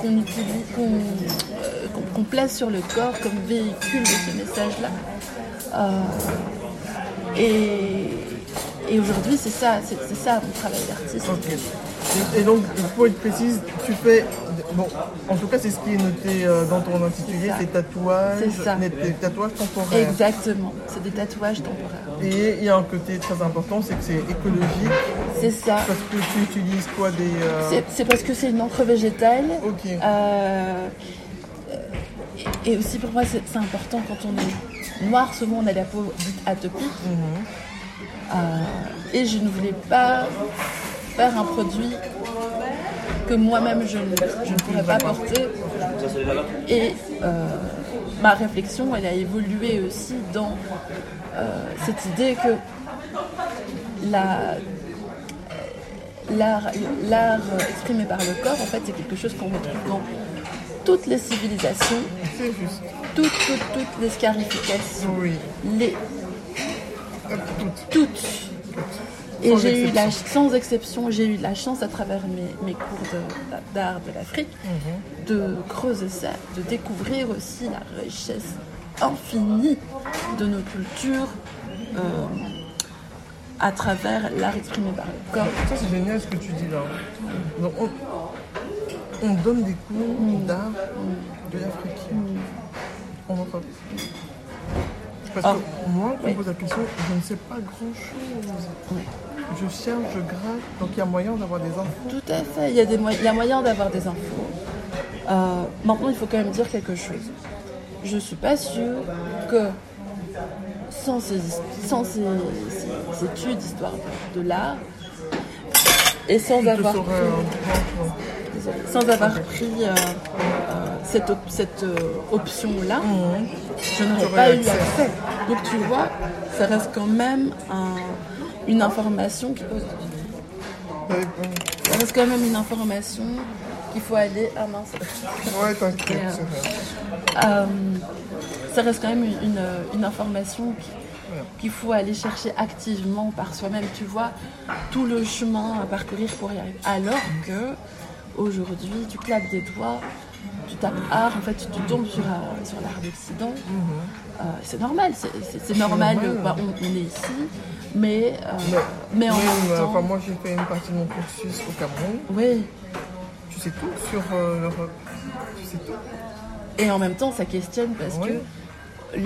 qu'on, utilise, qu'on, euh, qu'on, qu'on place sur le corps comme véhicule de ce message-là. Euh, et, et aujourd'hui, c'est ça, c'est, c'est ça mon travail d'artiste. Okay. Et donc, pour être précise, tu fais... Bon, en tout cas, c'est ce qui est noté euh, dans ton intitulé, tes tatouages, des tatouages temporaires. Exactement, c'est des tatouages temporaires. Et il y a un côté très important, c'est que c'est écologique. C'est ça. Parce que tu utilises quoi des... Euh... C'est, c'est parce que c'est une encre végétale. Ok. Euh, et, et aussi, pour moi, c'est, c'est important quand on est noir. Souvent, on a la peau dite atopique. Mm-hmm. Euh, et je ne voulais pas... faire un produit que moi-même je ne pourrais pas porter. Et euh, ma réflexion, elle a évolué aussi dans euh, cette idée que la, l'art, l'art exprimé par le corps, en fait, c'est quelque chose qu'on retrouve dans toutes les civilisations, c'est juste. Toutes, toutes, toutes les scarifications, oui. les... toutes. toutes. Et sans j'ai exception. eu la sans exception, j'ai eu la chance à travers mes, mes cours de, d'art de l'Afrique mmh. de creuser ça, de découvrir aussi la richesse infinie de nos cultures euh, à travers l'art exprimé par le corps. Ça c'est génial ce que tu dis là. Donc, on, on donne des cours mmh. d'art de l'Afrique. Mmh. On entend. Parce oh. que moi, quand oui. vous pose la question, je ne sais pas grand-chose. Oui. Je cherche, je gratte, donc il y a moyen d'avoir des infos. Tout à fait, il y a, des mo- il y a moyen d'avoir des infos. Euh, maintenant, il faut quand même dire quelque chose. Je ne suis pas sûre que sans ces, sans ces, ces, ces études d'histoire de l'art, et sans avoir, saurais, pris, désolé, sans avoir pris euh, euh, cette, op- cette euh, option-là, mmh. je n'aurais J'aurais pas eu accès. accès. Donc tu vois, ça reste quand même un, une information qui pose. Ça reste quand même une information qu'il faut aller. Ah mince. Ouais, t'inquiète. Euh, euh, ça reste quand même une, une, une information qui, qu'il faut aller chercher activement par soi-même. Tu vois, tout le chemin à parcourir pour y arriver. Alors que aujourd'hui, tu claques des doigts. Tu tapes art, en fait, tu tombes sur, euh, sur l'art d'Occident. Mm-hmm. Euh, c'est normal, c'est, c'est, c'est normal, c'est normal. Bah, on, on est ici, mais, euh, mais, mais en même temps... Enfin, moi, j'ai fait une partie de mon cursus au Cameroun. Oui. Tu sais tout sur euh, l'Europe. Tu sais tout. Et en même temps, ça questionne parce oui. que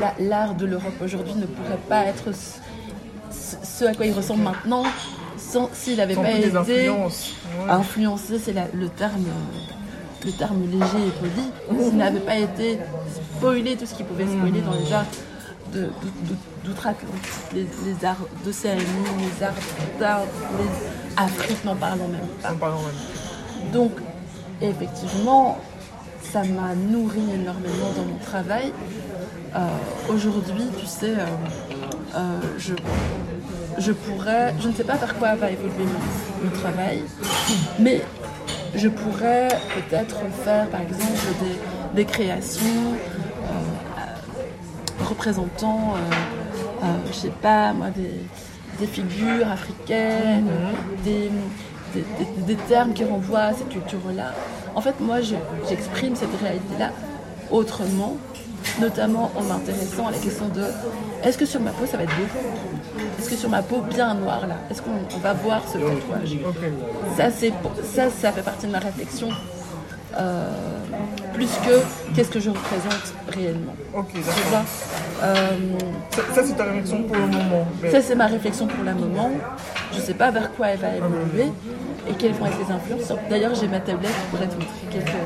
la, l'art de l'Europe aujourd'hui ne pourrait pas être ce, ce à quoi il ressemble maintenant sans, s'il n'avait pas été influences. Ouais. influencé, c'est la, le terme... Euh, le terme léger et poli, s'il n'avait pas été spoilé, tout ce qu'il pouvait spoiler dans les arts de, de, de, d'outre-Atlantique, les, les arts d'Océanie, les arts d'Afrique, les Afrique, n'en parlons même pas. Donc, effectivement, ça m'a nourri énormément dans mon travail. Euh, aujourd'hui, tu sais, euh, euh, je, je pourrais, je ne sais pas par quoi va évoluer mon, mon travail, mais je pourrais peut-être faire, par exemple, des, des créations euh, représentant, euh, euh, je sais pas, moi, des, des figures africaines, des, des, des, des termes qui renvoient à cette culture-là. En fait, moi, je, j'exprime cette réalité-là autrement, notamment en m'intéressant à la question de est-ce que sur ma peau ça va être beau, est-ce que sur ma peau bien noire là, est-ce qu'on on va voir ce tatouage, okay. ça, c'est, ça ça fait partie de ma réflexion euh, plus que qu'est-ce que je représente réellement. Ok, d'accord. Euh, ça, ça c'est ta réflexion pour le moment, mais... ça c'est ma réflexion pour le moment. Je sais pas vers quoi elle va évoluer et quelles vont être les influences. D'ailleurs j'ai ma tablette pour être quelques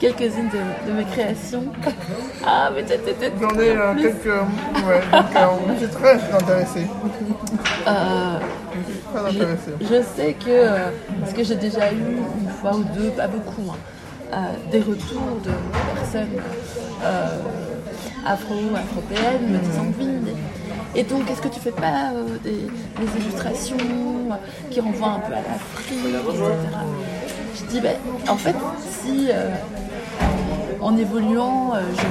quelques-unes de, de mes créations. Ah, mais t'es, t'es, t'es, t'es J'en ai euh, quelques... Ouais, donc euh, je suis très intéressée. Euh, je suis très intéressée. Je, je sais que... Parce que j'ai déjà eu une fois ou deux, pas beaucoup, hein, euh, des retours de personnes euh, afro afropéennes me disant oui. Et donc, est-ce que tu fais pas euh, des, des illustrations qui renvoient un peu à l'Afrique, et cetera. Je dis, ben, en fait, si euh, en évoluant, euh, je,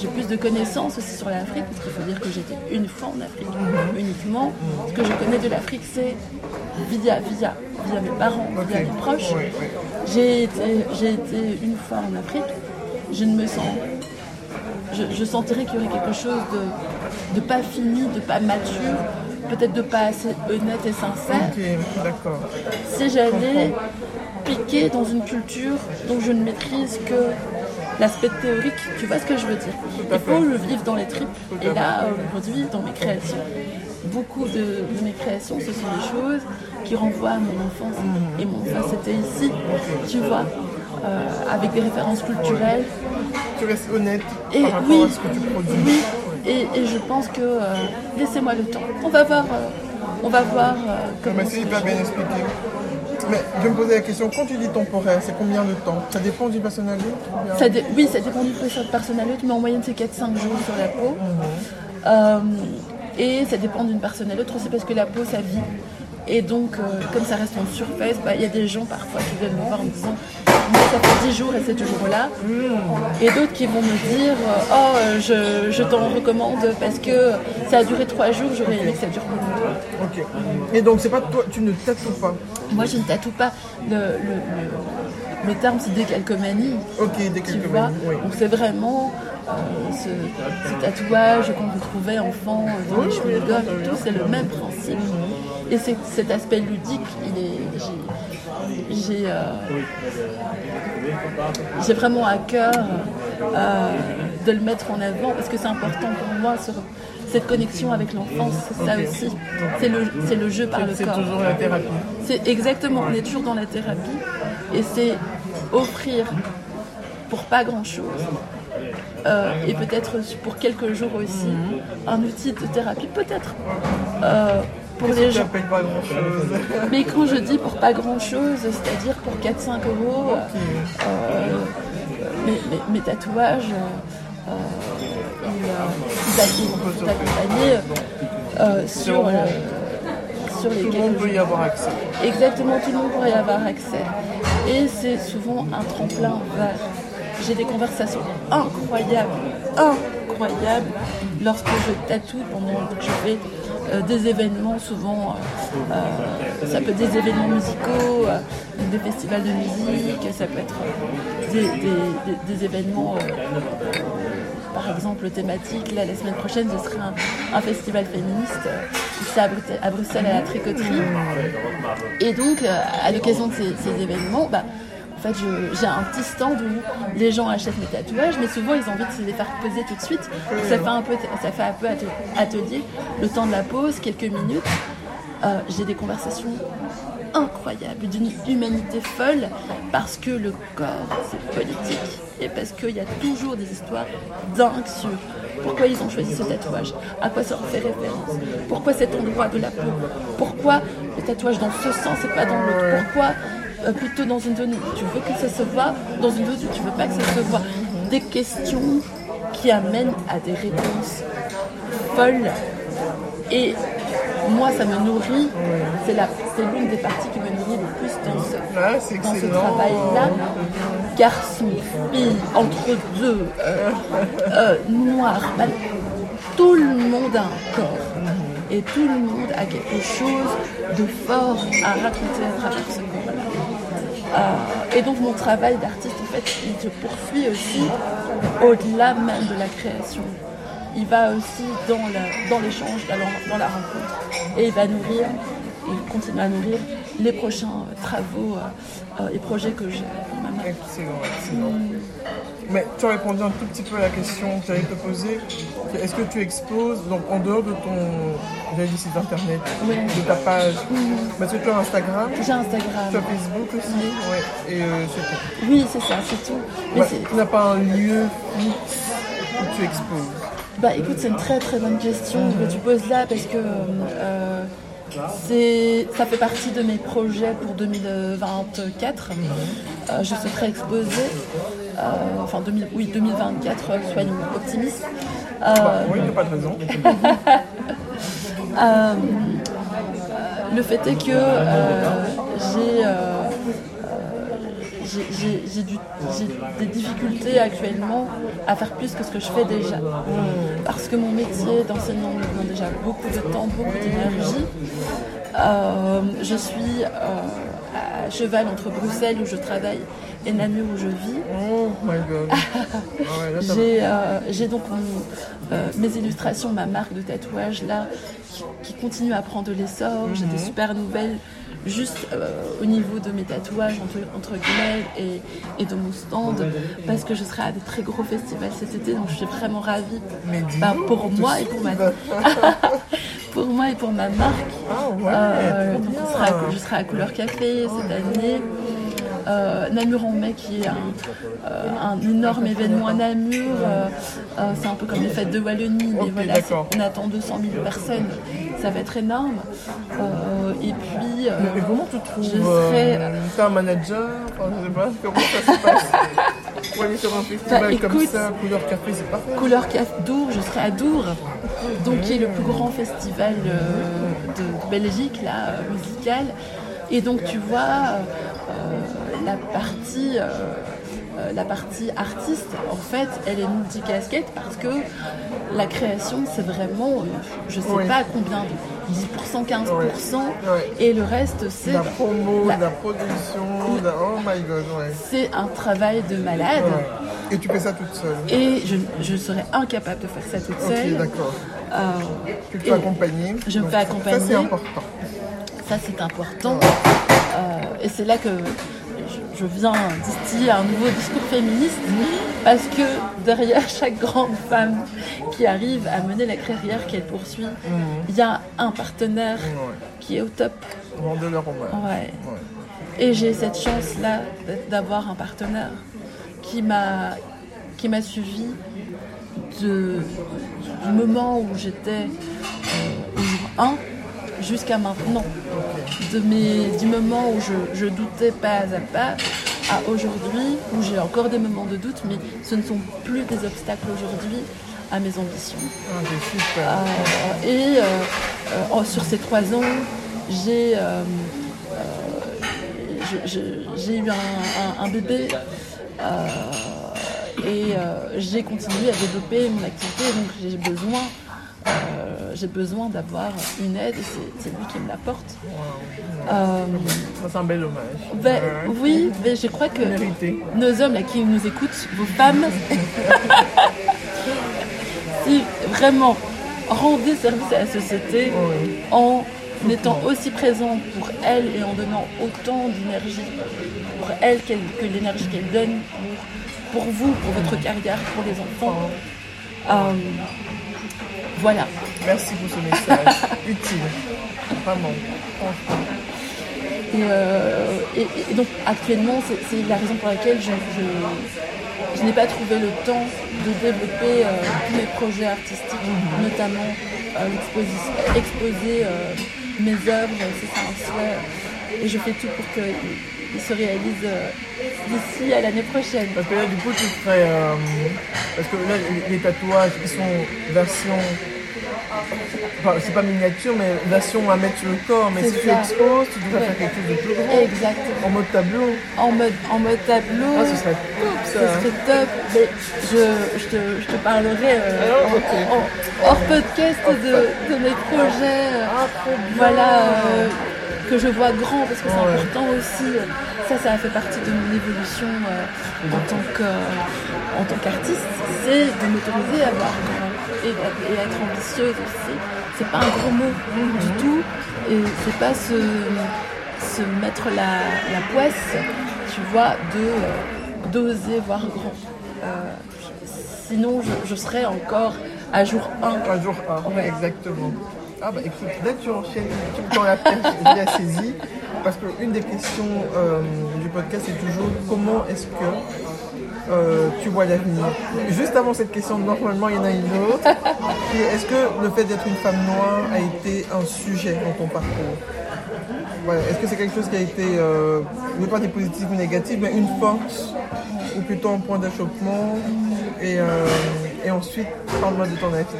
j'ai plus de connaissances aussi sur l'Afrique, parce qu'il faut dire que j'étais une fois en Afrique mm-hmm. uniquement. Ce que je connais de l'Afrique, c'est via, via, via mes parents, okay. via mes proches. Oui, oui. J'ai été, j'ai été une fois en Afrique, je ne me sens... Je, je sentirais qu'il y aurait quelque chose de, de pas fini, de pas mature, peut-être de pas assez honnête et sincère. Okay, d'accord. Si j'allais piquer dans une culture dont je ne maîtrise que l'aspect théorique, tu vois ce que je veux dire. Il faut le vivre dans les tripes. Et là, aujourd'hui, dans mes créations, beaucoup de, de mes créations, ce sont des choses qui renvoient à mon enfance. Et mon enfance, c'était ici, tu vois, euh, avec des références culturelles. Tu restes honnête et par rapport oui, à ce que tu produis. Oui. Et, et je pense que euh, laissez-moi le temps. On va voir. Euh, on va voir. Euh, comment mais c'est hyper bien expliqué. Mais je me posais la question. Quand tu dis temporaire, c'est combien de temps? Ça dépend du personnalité. Ça dé- Oui, ça dépend du personnalité, mais en moyenne c'est quatre à cinq jours sur la peau. Mmh. Euh, et ça dépend d'une personne à l'autre aussi parce que la peau ça vit. Et donc, euh, comme ça reste en surface, il bah, y a des gens parfois qui viennent me voir en me disant moi ça fait dix jours et c'est toujours là. Et d'autres qui vont me dire « Oh, je, je t'en recommande parce que ça a duré trois jours, j'aurais aimé que ça dure plus longtemps. » Ok. Et donc c'est pas toi, tu ne tatoues pas? Moi je ne tatoue pas. Le, le, le, le terme c'est décalcomanie. Ok, décalcomanie, oui. Donc c'est vraiment... Euh, ce, ce tatouage qu'on retrouvait enfant dans les cheveux de gomme, tout c'est le même principe. Et c'est, cet aspect ludique, il est, j'ai, j'ai, euh, j'ai vraiment à cœur euh, de le mettre en avant parce que c'est important pour moi. Ce, cette connexion avec l'enfance, c'est ça okay. aussi. C'est le, c'est le jeu par c'est, le c'est corps. C'est toujours la thérapie. C'est exactement. On est toujours dans la thérapie et c'est offrir pour pas grand chose. Euh, et peut-être pour quelques jours aussi, mm-hmm. un outil de thérapie, peut-être euh, pour Qu'est-ce les gens. Pas grand-chose. Mais quand je dis pour pas grand-chose, c'est-à-dire pour quatre à cinq euros, okay. euh, mes, mes, mes tatouages, euh, ils accompagnés euh, sur, euh, sur les. Tout le monde peut y avoir accès. Exactement, tout le monde pourrait y avoir accès. Et c'est souvent un tremplin vers. J'ai des conversations incroyables, incroyables lorsque je tatoue pendant que je fais euh, des événements, souvent euh, ça peut être des événements musicaux, euh, des festivals de musique, ça peut être euh, des, des, des, des événements, euh, par exemple thématiques. Là, la semaine prochaine, ce sera un, un festival féministe euh, ici à, à Bruxelles, à la Tricoterie. Et donc, euh, à l'occasion de ces, ces événements, bah, en fait, je, j'ai un petit stand où les gens achètent mes tatouages, mais souvent ils ont envie de se les faire poser tout de suite. Donc, ça fait un peu, ça fait un peu atelier, le temps de la pause, quelques minutes. Euh, j'ai des conversations incroyables, d'une humanité folle, parce que le corps c'est politique et parce qu'il y a toujours des histoires dingues sur pourquoi ils ont choisi ce tatouage, à quoi ça en fait référence, pourquoi cet endroit de la peau, pourquoi le tatouage dans ce sens et pas dans l'autre, pourquoi. Euh, plutôt dans une zone où tu veux que ça se voit, dans une zone où tu veux pas que ça se voit. Des questions qui amènent à des réponses folles. Et moi, ça me nourrit. C'est, la, c'est l'une des parties qui me nourrit le plus dans ce, ah, dans ce travail-là. Garçon, fille, entre deux, euh, euh, noir, mal, tout le monde a un corps. Et tout le monde a quelque chose de fort à raconter à travers ce corps-là. Euh, et donc mon travail d'artiste, en fait, il se poursuit aussi au-delà même de la création. Il va aussi dans, la, dans l'échange, dans, dans la rencontre. Et il va nourrir, il continue à nourrir les prochains euh, travaux euh, euh, et projets que j'ai pour ma main. Excellent, excellent. Mmh. Mais tu as répondu un tout petit peu à la question que j'allais te poser. Est-ce que tu exposes, donc en dehors de ton... J'ai dit site internet, oui. de ta page. Mmh. Parce que tu as Instagram. J'ai Instagram. Tu as Facebook aussi. Mmh. Ouais. Et euh, c'est tout. Oui, c'est ça, c'est tout. Mais bah, c'est... Tu n'as pas un lieu fixe où tu exposes? Bah écoute, c'est une très très bonne question mmh. que tu poses là parce que euh, c'est... ça fait partie de mes projets pour deux mille vingt-quatre. Mmh. Euh, je souhaiterais exposer, euh, enfin deux mille... oui, deux mille vingt-quatre, soyons optimistes. Euh... Bah, oui, il n'y a pas de raison. Euh, le fait est que euh, j'ai, euh, j'ai, j'ai, j'ai, du, j'ai des difficultés actuellement à faire plus que ce que je fais déjà. Parce que mon métier d'enseignant me demande déjà beaucoup de temps, beaucoup d'énergie. Euh, je suis euh, à cheval entre Bruxelles où je travaille et Namur où je vis. Oh my God. j'ai, euh, j'ai donc euh, mes illustrations, ma marque de tatouage là, qui, qui continue à prendre l'essor. Mm-hmm. J'ai des super nouvelles juste euh, au niveau de mes tatouages entre, entre guillemets et, et de mon stand parce que je serai à des très gros festivals cet été, donc je suis vraiment ravie. Mais bah, pour moi et pour ma pour moi et pour ma marque. Oh, ouais, euh, donc on sera à, je serai à Couleur Café cette année. Euh, Namur en mai qui est un, euh, un énorme événement à Namur, euh, euh, c'est un peu comme les fêtes de Wallonie, mais okay, voilà, on attend deux cent mille personnes, ça va être énorme. Euh, et puis, euh, mais comment tu trouves, je serai... euh, t'es un manager, enfin, je sais pas, comment ça se passe pour aller sur un festival bah, écoute, comme ça, Couleur Café, c'est parfait. Couleur Café, Dour, je serai à Dour, donc qui est le plus grand festival euh, de Belgique, là, musical. Et donc tu vois, euh, la partie, euh, euh, la partie artiste, en fait, elle est multicasquette parce que la création, c'est vraiment, euh, je ne sais oui. pas combien, dix pour cent, quinze pour cent, oui. Oui. et le reste, c'est... La promo, la, la production, la... oh my god, ouais. C'est un travail de malade. Ouais. Et tu fais ça toute seule? Et je, je serais incapable de faire ça toute seule. Ok, d'accord. Euh, tu te fais accompagner. Je me fais accompagner. Ça, c'est important. Ça, c'est important. Ouais. Euh, et c'est là que je, je viens distiller un nouveau discours féministe, parce que derrière chaque grande femme qui arrive à mener la carrière qu'elle poursuit, il mmh. y a un partenaire mmh. qui est au top. Vendez-leur en main. Ouais. Ouais. Et j'ai cette chance-là d'avoir un partenaire qui m'a, qui m'a suivi de, du moment où j'étais au jour un jusqu'à maintenant. De mes, du moment où je, je doutais pas à pas à aujourd'hui, où j'ai encore des moments de doute, mais ce ne sont plus des obstacles aujourd'hui à mes ambitions. Ah, c'est super. Euh, et euh, euh, sur ces trois ans, j'ai, euh, euh, je, je, j'ai eu un, un, un bébé euh, et euh, j'ai continué à développer mon activité, donc j'ai besoin... Euh, j'ai besoin d'avoir une aide et c'est, c'est lui qui me l'apporte. Wow. Euh, c'est un bel hommage. Ben, ouais. Oui, mais je crois que Mérité. Nos hommes là, qui nous écoutent, vos femmes, si vraiment rendez service à la société ouais. en étant aussi présent pour elle et en donnant autant d'énergie pour elle que l'énergie qu'elle donne pour, pour vous, pour votre carrière, pour les enfants. Oh. Euh, Voilà. Merci pour ce message utile, vraiment. Et, euh, et, et donc actuellement, c'est, c'est la raison pour laquelle je, je, je n'ai pas trouvé le temps de développer euh, tous mes projets artistiques, mm-hmm. notamment euh, exposi- exposer euh, mes œuvres, c'est ça un souhait. Et je fais tout pour qu'il se réalise euh, d'ici à l'année prochaine. Parce que là, du coup, tu ferais... Euh, parce que là, les tatouages, ils sont version... Enfin, c'est pas miniature, mais version à mettre sur le corps. Mais c'est si ça. Tu exposes, tu dois ouais. faire quelque chose de plus grand. Exactement. En mode tableau. En mode, en mode tableau. Ah, ce serait top, ça. Ce serait top. Mais je, je, te, je te parlerai euh, Alors, en, okay. en, en, hors podcast oh, de, de mes projets. Ah, trop bien. Voilà... Euh, que je vois grand, parce que c'est ouais. important aussi. Ça, ça a fait partie de mon évolution euh, en, tant que, euh, en tant qu'artiste, c'est de m'autoriser à voir grand et, et être ambitieuse aussi. C'est pas un gros mot mm-hmm. du tout, et c'est pas se, se mettre la, la poisse, tu vois, de, euh, d'oser voir grand. Euh, sinon, je, je serais encore à jour un. À jour un, ouais. exactement. Ah bah écoute, là tu enchaînes, tu me prends la pêche, je l'ai saisie, parce qu'une des questions euh, du podcast c'est toujours comment est-ce que euh, tu vois l'avenir. Juste avant cette question, normalement il y en a une autre, et est-ce que le fait d'être une femme noire a été un sujet dans ton parcours? Voilà. Est-ce que c'est quelque chose qui a été, euh, je ne parle des positifs ou négatifs, mais une force, ou plutôt un point d'achoppement, et, euh, et ensuite parle-moi de ton avenir.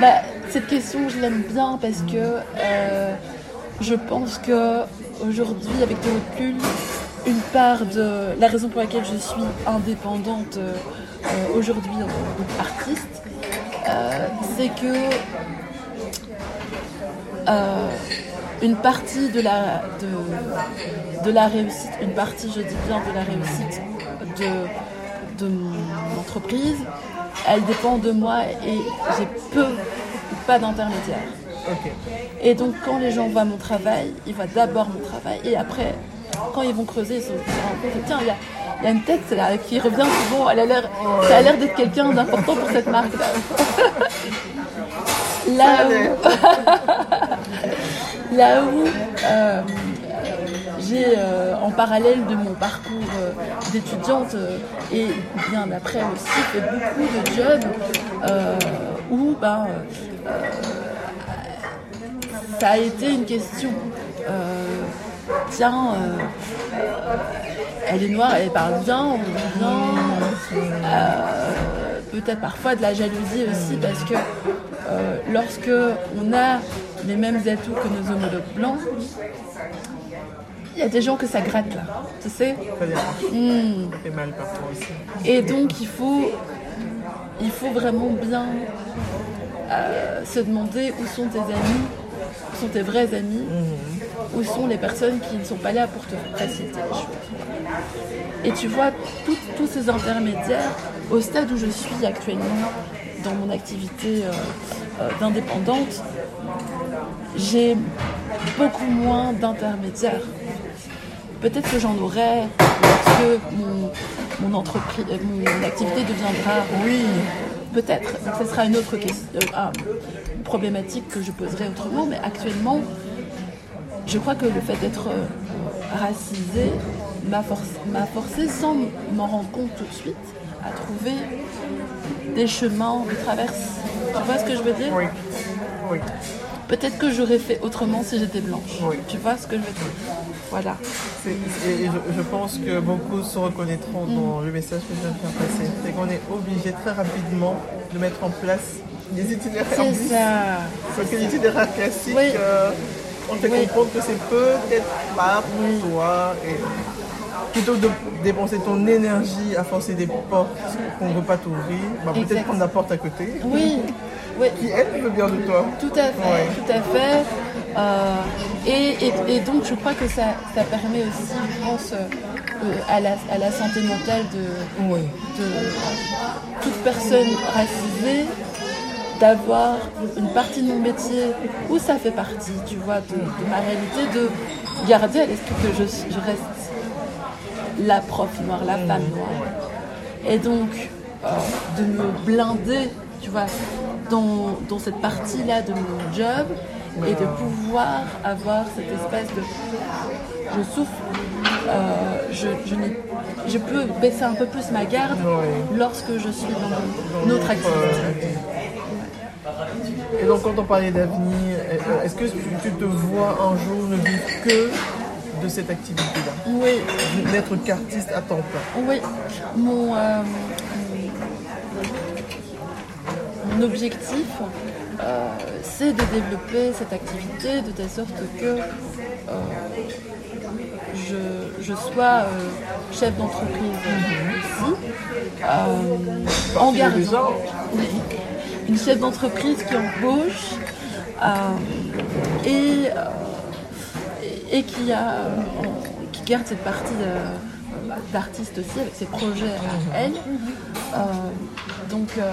Bah, cette question, je l'aime bien parce que euh, je pense que aujourd'hui, avec le recul, une part de la raison pour laquelle je suis indépendante euh, aujourd'hui en tant qu'artiste, euh, c'est que euh, une partie de la de, de la réussite, une partie, je dis bien, de la réussite de, de mon entreprise. Elle dépend de moi et j'ai peu ou pas d'intermédiaire. Okay. Et donc quand les gens voient mon travail, ils voient d'abord mon travail et après, quand ils vont creuser, ils se rendent compte, tiens, il y a, il y a une tête là, qui revient souvent, elle a l'air, ouais. ça a l'air d'être quelqu'un d'important pour cette marque là. Là où, là où euh, j'ai euh, en parallèle de mon parcours euh, d'étudiante euh, et bien après aussi fait beaucoup de jobs euh, où ben, euh, ça a été une question. Euh, tiens, euh, elle est noire, elle parle bien, on dit bien. Euh, peut-être parfois de la jalousie aussi parce que euh, lorsque on a les mêmes atouts que nos homologues blancs, y a des gens que ça gratte là, tu sais. Mmh. Ça fait mal parfois aussi. Et donc il faut, il faut vraiment bien euh, se demander où sont tes amis, où sont tes vrais amis, mmh. où sont les personnes qui ne sont pas là pour te faciliter les choses. Et tu vois, tout, tous ces intermédiaires, au stade où je suis actuellement, dans mon activité euh, euh, d'indépendante, j'ai beaucoup moins d'intermédiaires. Peut-être que j'en aurai parce que mon, mon entreprise, mon activité deviendra. Oui, peut-être. Donc ce sera une autre question, ah, une problématique que je poserai autrement. Mais actuellement, je crois que le fait d'être racisée m'a forcé, m'a forcé sans m'en rendre compte tout de suite à trouver des chemins de traverse. Tu vois ce que je veux dire ? Oui. Oui. Peut-être que j'aurais fait autrement si j'étais blanche. Oui. Tu vois ce que je veux dire ? Voilà. C'est, c'est, je, je pense que beaucoup se reconnaîtront mmh. dans le message que je viens de faire passer. C'est qu'on est obligé très rapidement de mettre en place des itinéraires. C'est ça. Parce que l'itinéraire classique, oui. euh, on te fait oui. comprendre que c'est peut-être pas pour oui. toi. Et plutôt que de dépenser ton énergie à forcer des portes qu'on ne veut pas t'ouvrir, bah peut-être prendre la porte à côté. Oui. Oui. Qui elle veut bien de toi. Tout à fait, ouais. tout à fait. Euh, et, et, et donc je crois que ça, ça permet aussi, je pense, euh, à, la, à la santé mentale de, ouais. de toute personne racisée d'avoir une partie de mon métier où ça fait partie, tu vois, de, de ma réalité, de garder à l'esprit que je, je reste la prof noire, la femme noire. Et donc euh, de me blinder, tu vois. Dans, dans cette partie-là de mon job et de pouvoir avoir cette espèce de... Je souffre, euh, je, je, je peux baisser un peu plus ma garde oui. lorsque je suis dans une autre activité. Et donc quand on parlait d'avenir, est-ce que tu te vois un jour ne vivre que de cette activité-là ? Oui. N'être qu'artiste à temps plein ? Oui. Mon... Euh, Mon objectif, euh, c'est de développer cette activité de telle sorte que euh, je, je sois euh, chef d'entreprise ici, euh, en gardant une chef d'entreprise qui embauche euh, et, euh, et qui, a, euh, qui garde cette partie euh, d'artiste aussi avec ses projets à elle. Euh, donc euh,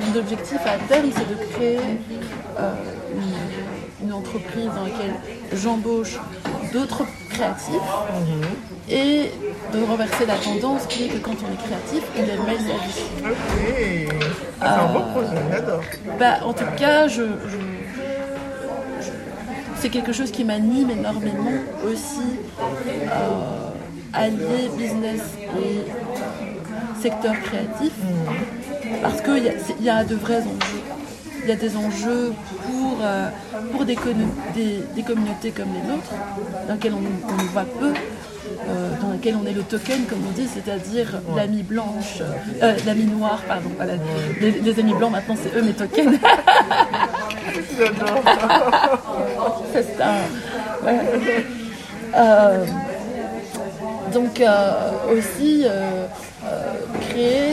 mon objectif à terme c'est de créer euh, une, une entreprise dans laquelle j'embauche d'autres créatifs mmh. et de renverser la tendance qui est que quand on est créatif on est mal servi. Ok, c'est euh, un beau projet, j'adore. Bah, en tout cas je, je c'est quelque chose qui m'anime énormément aussi, euh, allier business et secteur créatif, mmh. parce qu'il y, y a de vrais enjeux. Il y a des enjeux pour, euh, pour des, con- des, des communautés comme les nôtres, dans lesquelles on, on nous voit peu, euh, dans lesquelles on est le token, comme on dit, c'est-à-dire ouais. l'ami blanche, euh, l'ami noire, pardon, voilà, les, les amis blancs, maintenant c'est eux mes tokens. J'adore. C'est un... Ouais. Euh, donc euh, aussi... Euh, Euh, créer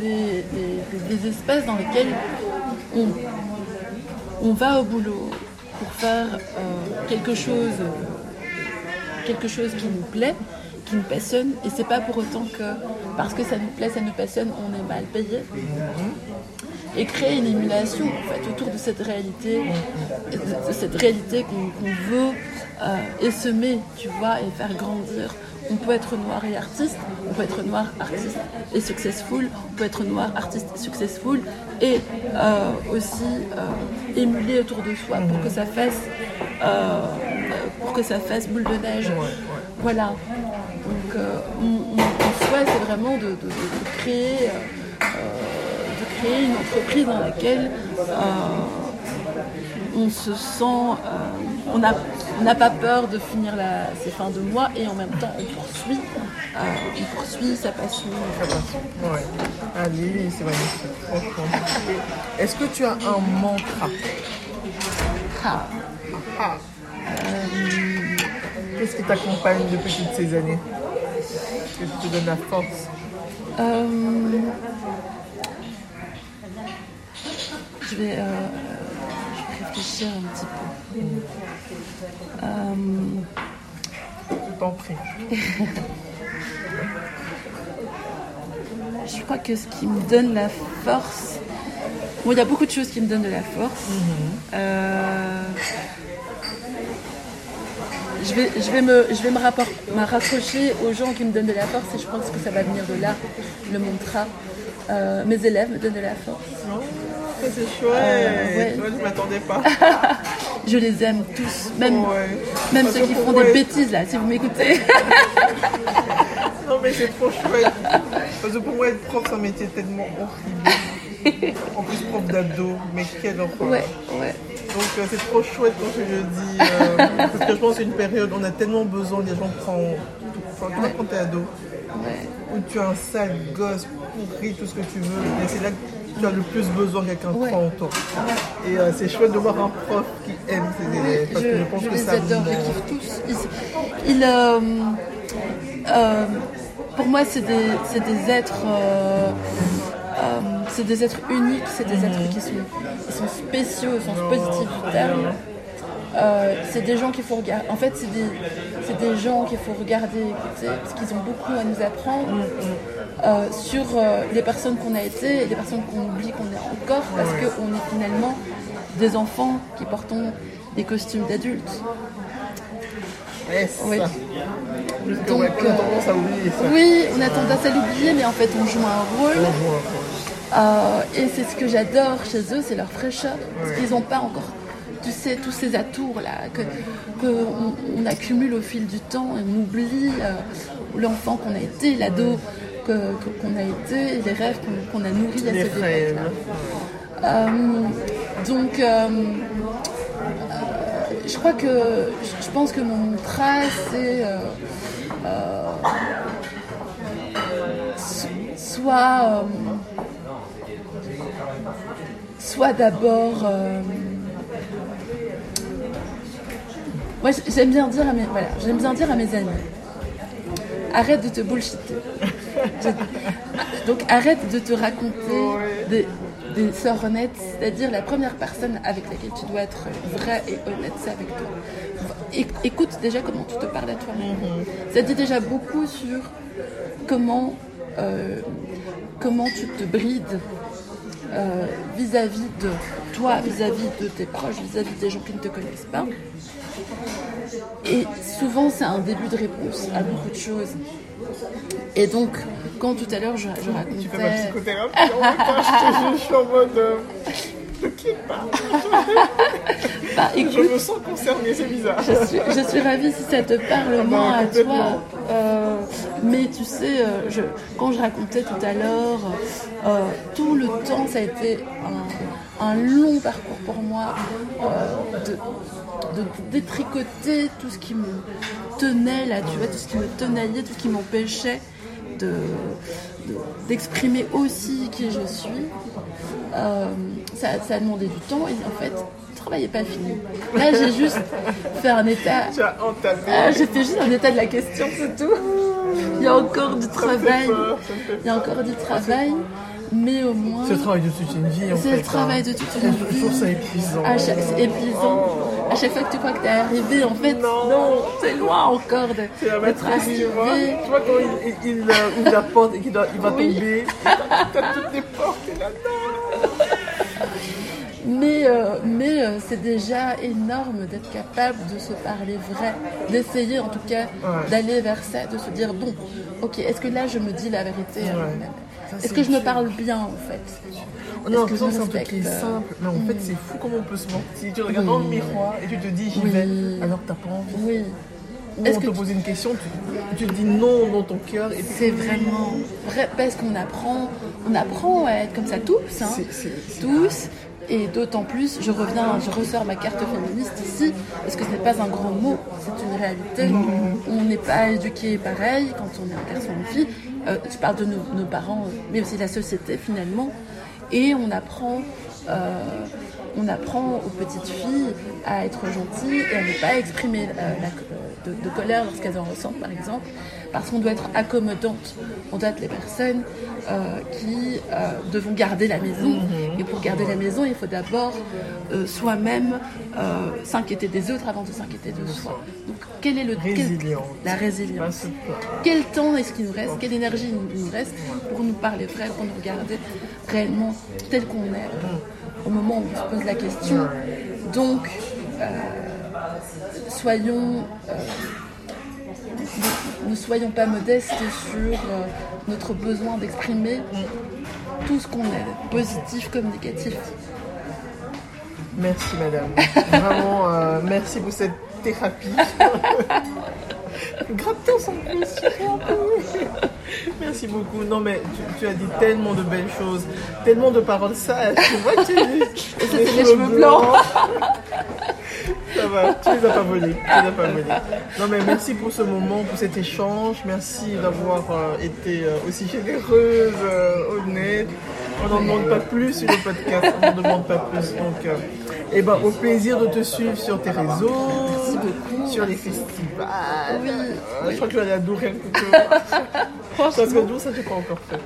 des, des, des espaces dans lesquels on, on va au boulot pour faire euh, quelque chose quelque chose qui nous plaît, qui nous passionne, et c'est pas pour autant que parce que ça nous plaît, ça nous passionne, on est mal payé, et créer une émulation en fait, autour de cette réalité de, de cette réalité qu'on, qu'on veut euh, et semer, tu vois, et faire grandir. On peut être noir et artiste, on peut être noir, artiste et successful, on peut être noir, artiste, successful, et euh, aussi euh, émuler autour de soi pour que ça fasse, euh, pour que ça fasse boule de neige. Ouais, ouais. Voilà. Donc, euh, mon, mon souhait, c'est vraiment de, de, de, créer, euh, de créer une entreprise dans laquelle euh, on se sent... Euh, on a, On n'a pas peur de finir la, ses fins de mois et en même temps on poursuit, euh, on poursuit sa passion. Ouais. Allez, c'est magnifique. Est-ce que tu as un mantra ? Ah. Ah. Euh, qu'est-ce qui t'accompagne depuis toutes ces années? Qu'est-ce qui te donne la force? euh... je, vais, euh... je vais réfléchir un petit peu. Mmh. Euh... Je t'en prie. Je crois que ce qui me donne la force... Bon, il y a beaucoup de choses qui me donnent de la force. Mmh. Euh... Je vais, je vais, me, je vais me, rapport, me raccrocher aux gens qui me donnent de la force et je pense que ça va venir de là, le mantra. Euh, mes élèves me donnent de la force. Oh, ça c'est chouette. Euh, ouais. Toi, je ne m'attendais pas. Je les aime tous, même, oh, ouais. même ceux qui font des être... bêtises là, si vous m'écoutez. Non mais c'est trop chouette. Parce que pour moi, être prof, c'est un métier tellement horrible. En plus, prof d'abdos, mais quel enfant. Ouais, ouais. Donc euh, c'est trop chouette quand je le dis, euh, parce que je pense qu'une période, on a tellement besoin, les gens prennent tout, enfin, ouais. quand t'es ado, ouais. où tu as un sale gosse, pourri, tout ce que tu veux, et c'est là que tu as le plus besoin que quelqu'un ouais. prend en toi. Et euh, c'est chouette de voir un prof qui aime ses élèves, parce je, que je pense je que ça... Je les adore, je kiffe tous. Ils, ils, euh, euh, pour moi, c'est des, c'est des êtres... Euh, Euh, c'est des êtres uniques, c'est des mmh. êtres qui sont, qui sont spéciaux, au sens positif du terme. Euh, c'est des gens qu'il faut regarder. En fait, c'est des, c'est des gens qu'il faut regarder, écouter, parce qu'ils ont beaucoup à nous apprendre mmh. euh, sur euh, les personnes qu'on a été et les personnes qu'on oublie qu'on est encore, parce mmh. qu'on est finalement des enfants qui portons des costumes d'adultes. Yes. Oui. Donc, ouais, on a tendance à oublier ça. Oui, on a tendance à l'oublier, mais en fait, on joue un rôle. Euh, et c'est ce que j'adore chez eux, c'est leur fraîcheur. Parce qu'ils n'ont pas encore, tu sais, tous ces atours-là que, que on, on accumule au fil du temps et on oublie euh, l'enfant qu'on a été, l'ado que, que, qu'on a été, et les rêves qu'on, qu'on a nourris à cette époque-là. Euh, donc... Euh, Je crois que je pense que mon mantra c'est euh, euh, so, soit euh, soit d'abord euh, moi j'aime bien dire à mes voilà j'aime bien dire à mes amis arrête de te bullshiter. Donc arrête de te raconter des des sœurs honnêtes, c'est-à-dire la première personne avec laquelle tu dois être vrai et honnête, c'est avec toi. Écoute déjà comment tu te parles à toi-même. Mm-hmm. Ça dit déjà beaucoup sur comment, euh, comment tu te brides euh, vis-à-vis de toi, vis-à-vis de tes proches, vis-à-vis des gens qui ne te connaissent pas. Et souvent, c'est un début de réponse à beaucoup de choses. Et donc, quand tout à l'heure, je, je racontais... Tu fais ma psychothérapie, je suis en mode... Je ne pas. Bah, écoute, je me sens concernée, c'est bizarre. Je suis, je suis ravie si ça te parle au moins à toi. Euh, mais tu sais, je, quand je racontais tout à l'heure, euh, tout le temps, ça a été un, un long parcours pour moi euh, de... de détricoter tout ce qui me tenait là, tu vois, tout ce qui me tenaillait, tout ce qui m'empêchait de, de, d'exprimer aussi qui je suis. Euh, ça, ça a demandé du temps et en fait, le travail n'est pas fini. Là, j'ai juste fait un état... Tu as entamé. Euh, j'ai fait juste un état de la question, c'est tout. Il y a encore du travail. Peur, Il y a encore du travail. Mais au moins... C'est le travail de toute une vie, en fait. C'est le travail de toute une vie. Je trouve ça épuisant. Ah, c'est épuisant. Oh. À chaque fois que tu crois que t'es arrivé, en fait, non, non c'est loin encore de... C'est la matrice, tu vois. Tu vois quand il, il, il euh, ouvre la porte et qu'il doit, il va oui. tomber. T'as toutes les portes, et là, non. Mais, euh, mais euh, c'est déjà énorme d'être capable de se parler vrai, d'essayer en tout cas ouais. d'aller vers ça, de se dire, bon, ok, est-ce que là je me dis la vérité ouais. à moi-même ? Est-ce que, que je me parle bien en fait? Non, que, que c'est un truc qui est simple. Mais en mmh. fait, c'est fou comment on peut se mentir. Tu regardes oui. dans le miroir et tu te dis j'y oui. vais, alors que t'as pas envie. Oui. Ou Est-ce on que te tu... pose une question, tu, tu te dis non dans ton cœur. Et c'est vraiment vrai, parce qu'on apprend, on apprend à être comme ça tous, hein, c'est, c'est, c'est tous. Et d'autant plus, je reviens, je ressors ma carte féministe ici, parce que ce n'est pas un grand mot, c'est une réalité. Mmh. On n'est pas éduqué pareil quand on est un garçon ou une fille. Euh, je parle de nos, nos parents, mais aussi de la société finalement. Et on apprend, euh, on apprend aux petites filles à être gentilles et à ne pas exprimer euh, la, de, de colère lorsqu'elles en ressentent, par exemple, parce qu'on doit être accommodante. On doit être les personnes euh, qui euh, devons garder la maison. Et pour garder la maison, il faut d'abord euh, soi-même euh, s'inquiéter des autres avant de s'inquiéter de soi. Donc, quel est le quel, la résilience. Quel temps est-ce qu'il nous reste? Quelle énergie il nous reste pour nous parler vrai, pour nous regarder réellement tel qu'on est au moment où on se pose la question. Donc, euh, soyons, euh, ne, ne soyons pas modestes sur euh, notre besoin d'exprimer tout ce qu'on est, positif comme négatif. Merci madame, vraiment euh, merci pour cette thérapie. Gratos en plus, merci beaucoup. Non mais tu, tu as dit tellement de belles choses, tellement de paroles sales. Tu vois, tu as les, les cheveux blancs. Ça va, tu les as pas volés. Tu les as pas volés. Non mais merci pour ce moment, pour cet échange. Merci d'avoir euh, été euh, aussi généreuse, euh, honnête. On n'en demande pas plus sur le podcast. On n'en demande pas plus. Donc, euh, et ben, au plaisir de te suivre sur tes réseaux. Sur les festivals. Oui. Euh, je crois que je vais aller à Dour rien que parce que Dour, ça j'ai pas encore fait.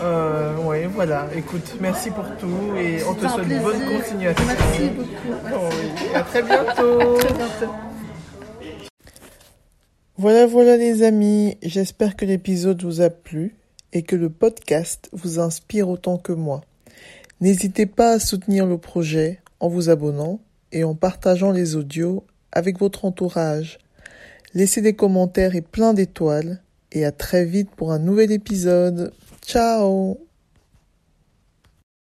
Euh, ouais, voilà. Écoute, merci pour tout et on te souhaite une bonne continuation. Merci beaucoup. Merci. Oh, oui. À très bientôt. À très bientôt. Voilà, voilà les amis. J'espère que l'épisode vous a plu et que le podcast vous inspire autant que moi. N'hésitez pas à soutenir le projet en vous abonnant et en partageant les audios avec votre entourage. Laissez des commentaires et plein d'étoiles. Et à très vite pour un nouvel épisode. Ciao!